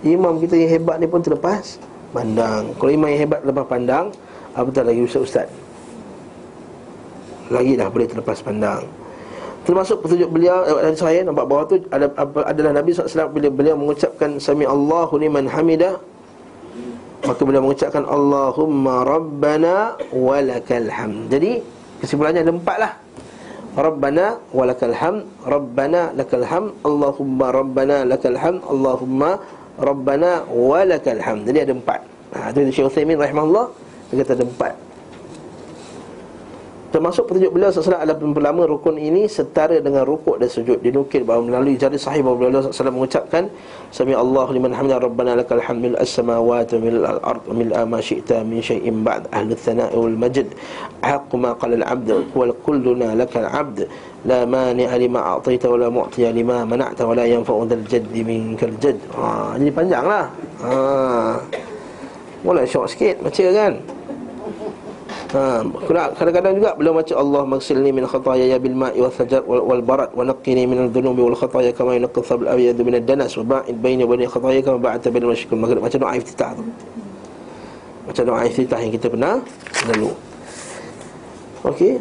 Imam kita yang hebat ni pun terlepas pandang. Kalau imam yang hebat terlepas pandang, apatah lagi ustaz-ustaz. Lagi dah boleh terlepas pandang. Termasuk petunjuk beliau dari sahih nampak bawah tu ada adalah Nabi sallallahu alaihi wasallam bila beliau mengucapkan sami Allahu liman hamidah, maka beliau mengucapkan Allahumma rabbana walakal hamd. Jadi kesimpulannya ada empatlah. Rabbana walakal hamd, Rabbana lakal hamd, Allahumma rabbana lakal hamd, Allahumma rabbana walakal hamd. Jadi ada empat. Ha, itu Syekh Uthaimin rahimahullah dia kata ada empat. Termasuk petunjuk beliau sallallahu alaihi wasallam adalah pertama rukun ini setara dengan rukuk dan sujud. Dinukil bahawa melalui jari sahih bahawa beliau sallallahu alaihi wasallam mengucapkan sami Allahu liman hamida, rabbana lakal hamdu mil as-samawati wa mil al-ard wa mil ma syi'ta min syai'in ba'd, ahli tsana'i wal majd, haqqu ma qala al-'abdu wa kulluna lakal 'abd, la mani'a lima a'taita wa la mu'tiya lima mana'ta wa la yanfa'u dzal jaddi minkal jadd. Ha, ini panjanglah. Ha. Mula short sikit baca kan. Ha, kadang-kadang juga beliau baca Allah maghsilni min khataaya bil ma'i wal thajar wal barat wa naqqini min adh-dhunubi wal khataaya kama yunqqa ath-thawb al-abyad min ad-danas wa ba'id bayni wa bayni khataaya kama ba'adta bayna al-mashriq wal maghrib. Macam doa iftitah tu, macam doa iftitah yang kita pernah lalu. Okey,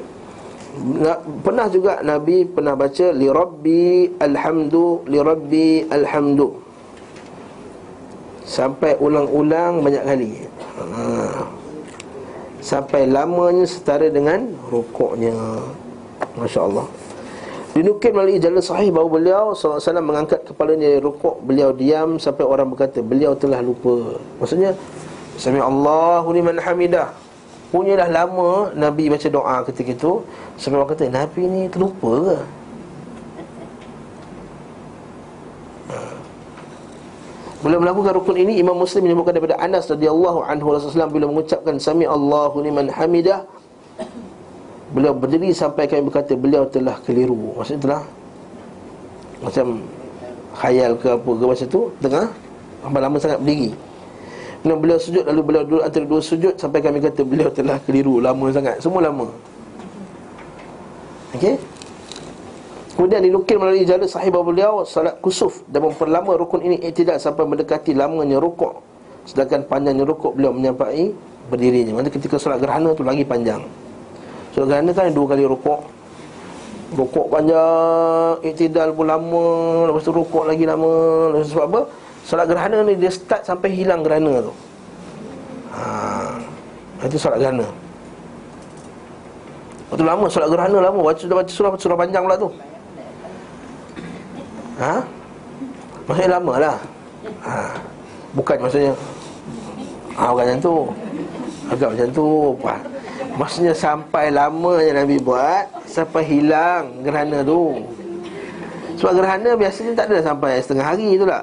pernah juga Nabi pernah baca li rabbi alhamdu, li rabbi alhamdu sampai ulang-ulang banyak kali. Ha, sampai lamanya setara dengan rukuknya. Masya Allah. Dinukil melalui jalan sahih bahawa beliau sallallahu alaihi wasallam mengangkat kepalanya dari rukuk, beliau diam sampai orang berkata beliau telah lupa. Maksudnya sami Allahu liman hamidah punya dah lama Nabi baca doa ketika itu. Sampai orang kata Nabi ni terlupa ke? Bila melakukan rukun ini, Imam Muslim menyebutkan daripada Anas radhiyallahu anhu Rasulullah bila mengucapkan sami Allahu liman hamidah, beliau berdiri sampai kami berkata beliau telah keliru. Maksudnya telah macam khayal ke apa ke masa tu, tengah lama sangat berdiri. Kemudian beliau sujud, lalu beliau duduk antara dua sujud sampai kami kata beliau telah keliru. Lama sangat, semua lama. Okey. Kemudian dinukil melalui jalan sahih bahawa beliau salat kusuf dan memperlama rukun ini i'tidal sampai mendekati lamanya rukuk, sedangkan panjangnya rukuk beliau menyampai berdirinya. Maksudnya ketika solat gerhana tu lagi panjang. Solat gerhana kan dua kali rukuk. Rukuk panjang, i'tidal pun lama, lepas tu rukuk lagi lama. Lepas tu sebab apa? Solat gerhana ni dia start sampai hilang gerhana tu. Ha, itu solat gerhana. Waktu lama solat gerhana lama, baca baca surah surah panjang pula tu. Ha? Maksudnya lama lah. Ha. Bukan maksudnya ha, bukan macam tu, agak macam tu. Maksudnya sampai lama yang Nabi buat sampai hilang gerhana tu. Sebab gerhana biasanya tak ada sampai setengah hari tu lah.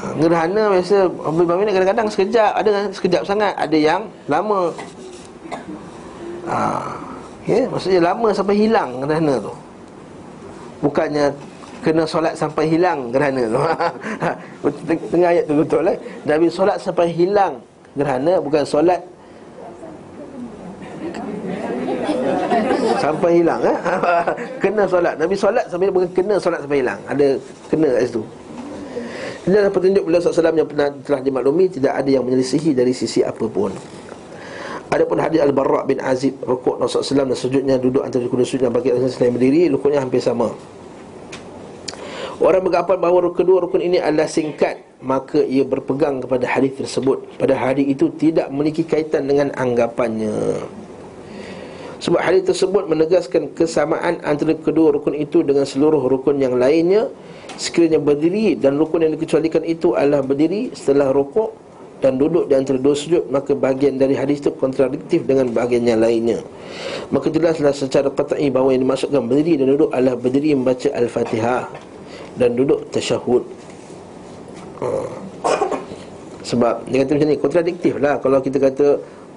Ha, gerhana biasa berapa minit, kadang-kadang sekejap, ada sekejap sangat, ada yang lama. Ha. Okay? Maksudnya lama sampai hilang gerhana tu. Bukannya kena solat sampai hilang gerhana tu. Tengah ayat tu betul lah. Nabi solat sampai hilang gerhana, bukan solat sampai hilang. Eh? Kena solat. Nabi solat sampai bukan kena solat sampai hilang. Ada kena kat situ. Ini adalah petunjuk beliau sallallahu alaihi wasallam yang pernah, telah dimaklumi. Tidak ada yang menyelisihi dari sisi apa pun. Adapun hadis Al-Bara bin Azib, rukuk Rasulullah sallallahu alaihi wasallam dan sujudnya duduk antara kedua sujud dan bagi Rasulullah selain berdiri, rukunnya hampir sama. Orang beranggapan bahawa kedua rukun ini adalah singkat, maka ia berpegang kepada hadis tersebut. Pada hadis itu tidak memiliki kaitan dengan anggapannya, sebab hadis tersebut menegaskan kesamaan antara kedua rukun itu dengan seluruh rukun yang lainnya. Sekiranya berdiri dan rukun yang dikecualikan itu adalah berdiri setelah rukuk, dan duduk di antara dua sujud, maka bahagian dari hadis itu kontradiktif dengan bahagian yang lainnya. Maka jelaslah secara qat'i bahawa yang dimaksudkan berdiri dan duduk adalah berdiri membaca Al-Fatihah dan duduk tasyahud. Sebab dia kata macam ni, kontradiktif lah kalau kita kata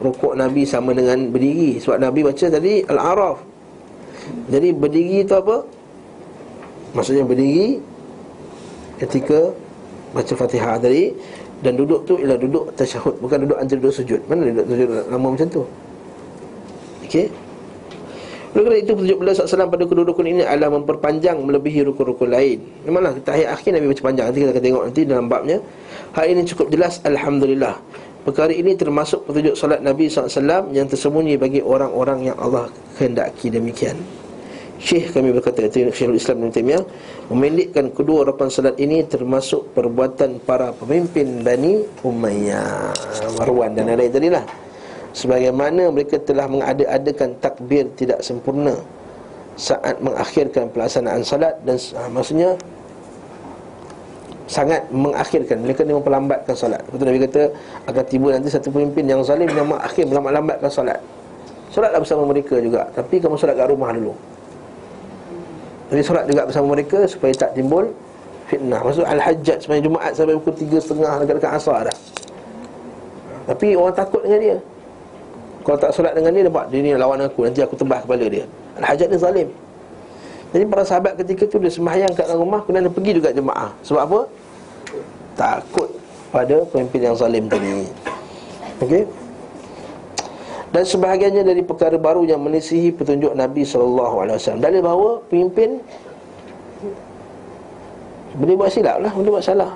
rukuk Nabi sama dengan berdiri. Sebab Nabi baca tadi Al-A'raf. Jadi berdiri itu apa? Maksudnya berdiri ketika baca Fatihah tadi, dan duduk tu ialah duduk tasyahud, bukan duduk antara dua sujud. Mana duduk sujud lama macam tu? Okey. Oleh kerana itu petunjuk beliau sallallahu alaihi wasallam pada kedudukan ini adalah memperpanjang melebihi rukun-rukun lain. Memanglah tahiyat akhir Nabi baca panjang, nanti kita akan tengok nanti dalam babnya. Hal ini cukup jelas, alhamdulillah. Perkara ini termasuk petunjuk solat Nabi sallallahu alaihi wasallam yang tersembunyi bagi orang-orang yang Allah kehendaki demikian. Syekh kami berkata, Syeikhul Islam Ibnu Taimiyah memendekkan kedua rukun solat ini termasuk perbuatan para pemimpin Bani Umayyah, Marwan dan lain-lain tadilah, sebagaimana mereka telah mengada-adakan takbir tidak sempurna saat mengakhirkan pelaksanaan salat. Dan ha, maksudnya sangat mengakhirkan, mereka ni memperlambatkan solat. Lepas tu Nabi kata akan tiba nanti satu pemimpin yang zalim yang mengakhir melambat-lambatkan solat. Solatlah bersama mereka juga, tapi kamu solat kat rumah dulu. Jadi solat juga bersama mereka supaya tak timbul fitnah. Maksud Al-Hajjaj semalam Jumaat sampai pukul tiga setengah dekat-dekat asar dah. Tapi orang takut dengan dia. Kalau tak solat dengan dia, nampak dia ni lawan aku, nanti aku tebas kepala dia. Al-Hajjaj ni zalim. Jadi para sahabat ketika tu dia sembahyang kat dalam rumah, kemudian dia pergi juga jemaah. Sebab apa? Takut pada pemimpin yang zalim tadi. Okey. Dan sebahagiannya dari perkara baru yang menisihi petunjuk Nabi sallallahu alaihi wasallam. Dalil bahawa pemimpin boleh buat silap lah, boleh buat salah.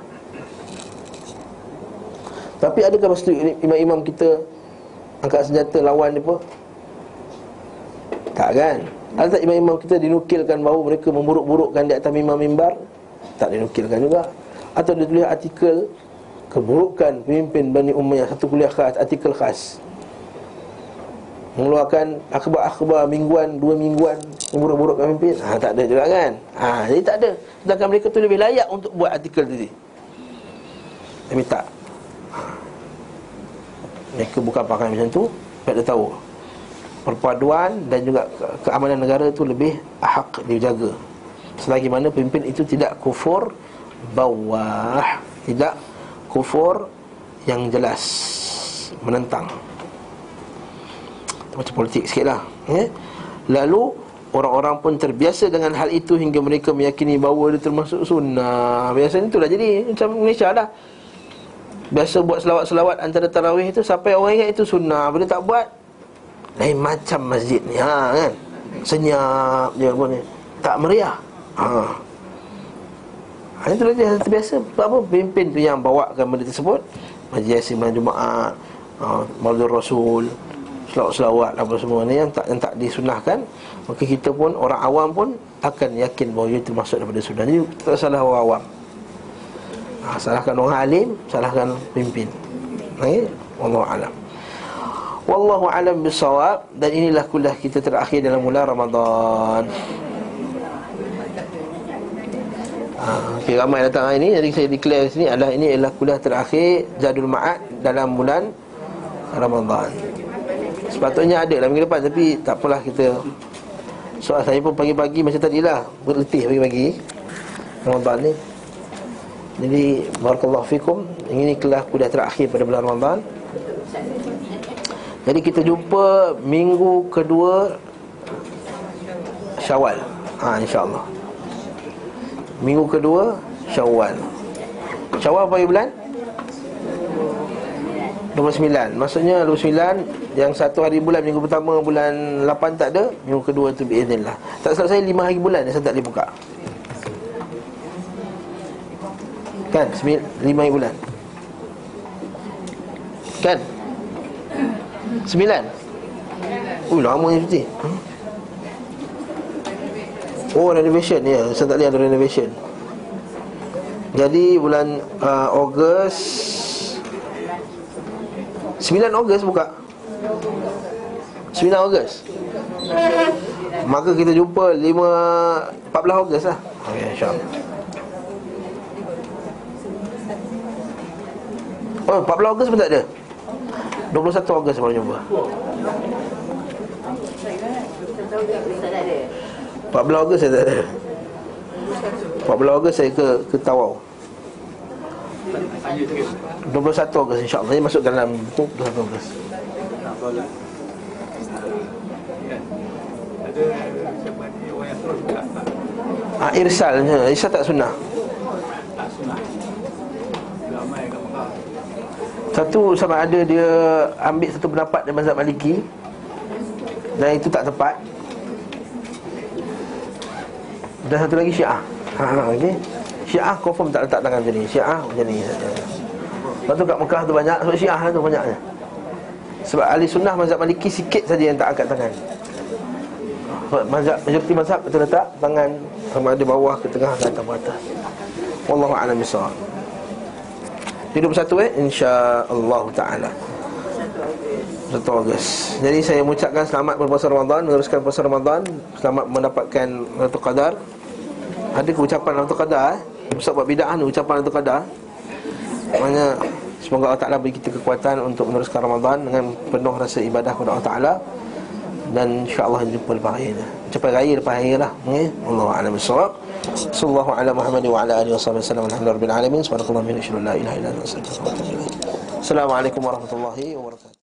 Tapi adakah pastu imam-imam kita angkat senjata lawan dia apa? Tak kan? Ada tak imam-imam kita dinukilkan bahawa mereka memburuk-burukkan di atas mimbar-mimbar? Tak dinukilkan juga. Atau dia tulis artikel keburukan pemimpin Bani Umayyah, satu kuliah khas, artikel khas, mengeluarkan akhbar-akhbar mingguan, dua mingguan memburuk-burukkan pemimpin. Ha, tak ada juga kan? Ha, jadi tak ada. Sedangkan mereka tu lebih layak untuk buat artikel tadi, tapi tak. Mereka bukan pakai macam tu. Tak ada tahu perpaduan dan juga keamanan negara itu lebih hak dijaga selagi mana pemimpin itu tidak kufur bawah, tidak kufur yang jelas menentang, macam politik sikit lah, eh? Lalu orang-orang pun terbiasa dengan hal itu hingga mereka meyakini bahawa dia termasuk sunnah. Biasanya itulah jadi macam Malaysia dah. Biasa buat selawat-selawat antara tarawih tu, sampai orang ingat itu sunnah. Bila tak buat, lain macam masjid ni, ha, kan? Senyap je pun ni, tak meriah. Ha, ha, itu dia terbiasa. Apa pemimpin tu yang bawakan benda tersebut, majlis imam Jumaat, ha, Maulid Rasul, selawat-selawat apa semua ni yang tak, yang tak disunahkan. Maka kita pun, orang awam pun akan yakin bahawa ia termasuk daripada sunnah. Jadi tak salah orang awam, ha, salahkan orang alim, salahkan pemimpin. Okay? Wallahu a'lam. Wallahu alam bisawab. Dan inilah kuliah kita terakhir dalam bulan Ramadan. Ah, okey, ramai datang hari ini. Jadi saya declare sini adalah ini adalah kuliah terakhir Zadul Ma'ad dalam bulan Ramadan. Sepatutnya ada dalam minggu depan, tapi tak apalah kita. Soal saya pun pagi-pagi macam tadilah, berletih pagi-pagi Ramadan ni. Jadi barakallahu fikum, ini kelas kuliah terakhir pada bulan Ramadan. Jadi kita jumpa minggu kedua Syawal. Ha, insya-Allah. Minggu kedua Syawal. Syawal apa bulan? dua puluh sembilan. Maksudnya dua puluh sembilan yang satu hari bulan, minggu pertama bulan lapan tak ada, minggu kedua tu biiznillah. Tak salah saya lima hari bulan saya tak boleh buka. Kan? lima hari bulan. Kan? Sembilan. Oh, lama ni cuti. Hmm? Oh, renovation, ya, yeah. Saya tak lihat ada renovation. Jadi bulan uh, Ogos, sembilan Ogos buka. Sembilan Ogos. Maka kita jumpa lima empat belas Ogos lah. Okey, insya-Allah. Oh, empat belas Ogos pun tak ada, dua puluh satu Ogos baru jumpa. Empat belas Ogos saya tak ada. Empat belas Ogos saya ke, ke Tawau. Dua puluh satu Ogos insyaAllah. Saya masukkan dalam buku dua puluh satu Ogos. Ha, irsal je, irsal tak sunnah. Tak sunnah. Satu sama ada dia ambil satu pendapat dari mazhab Maliki dan itu tak tepat. Dan satu lagi Syiah. Ha, okey. Syiah confirm tak letak tangan macam ni. Syiah macam ni. Lepas tu kat Mekah tu banyak sebab Syiah lah tu banyaknya. Sebab ahli sunnah mazhab Maliki sikit saja yang tak angkat tangan. Sebab mazhab, majoriti mazhab itu letak tangan sama ada bawah ke tengah ke atas ke atas. Wallahu a'lam bissawab. Jadi dua puluh satu eh insya-Allah taala. satu Ogos. Jadi saya mengucapkan selamat berpuasa Ramadan, meneruskan puasa Ramadan, selamat mendapatkan Lailatul Qadar. Ada ke ucapan Lailatul Qadar? Eh? Ustaz buat bid'ah ni ucapan Lailatul Qadar. Maknanya semoga Allah Taala beri kita kekuatan untuk meneruskan Ramadan dengan penuh rasa ibadah kepada Allah Taala dan insya-Allah jumpa lepas raya. Cepat raya lepas raya lah. Okey. Wallahu a'lam bissawab. Sallallahu ala Muhammad wa ala alihi wasallam. Alhamdulillahirabbil alamin. Subhanallahi wa bihamdihi la ilaha illa huwa. Assalamualaikum warahmatullahi wabarakatuh.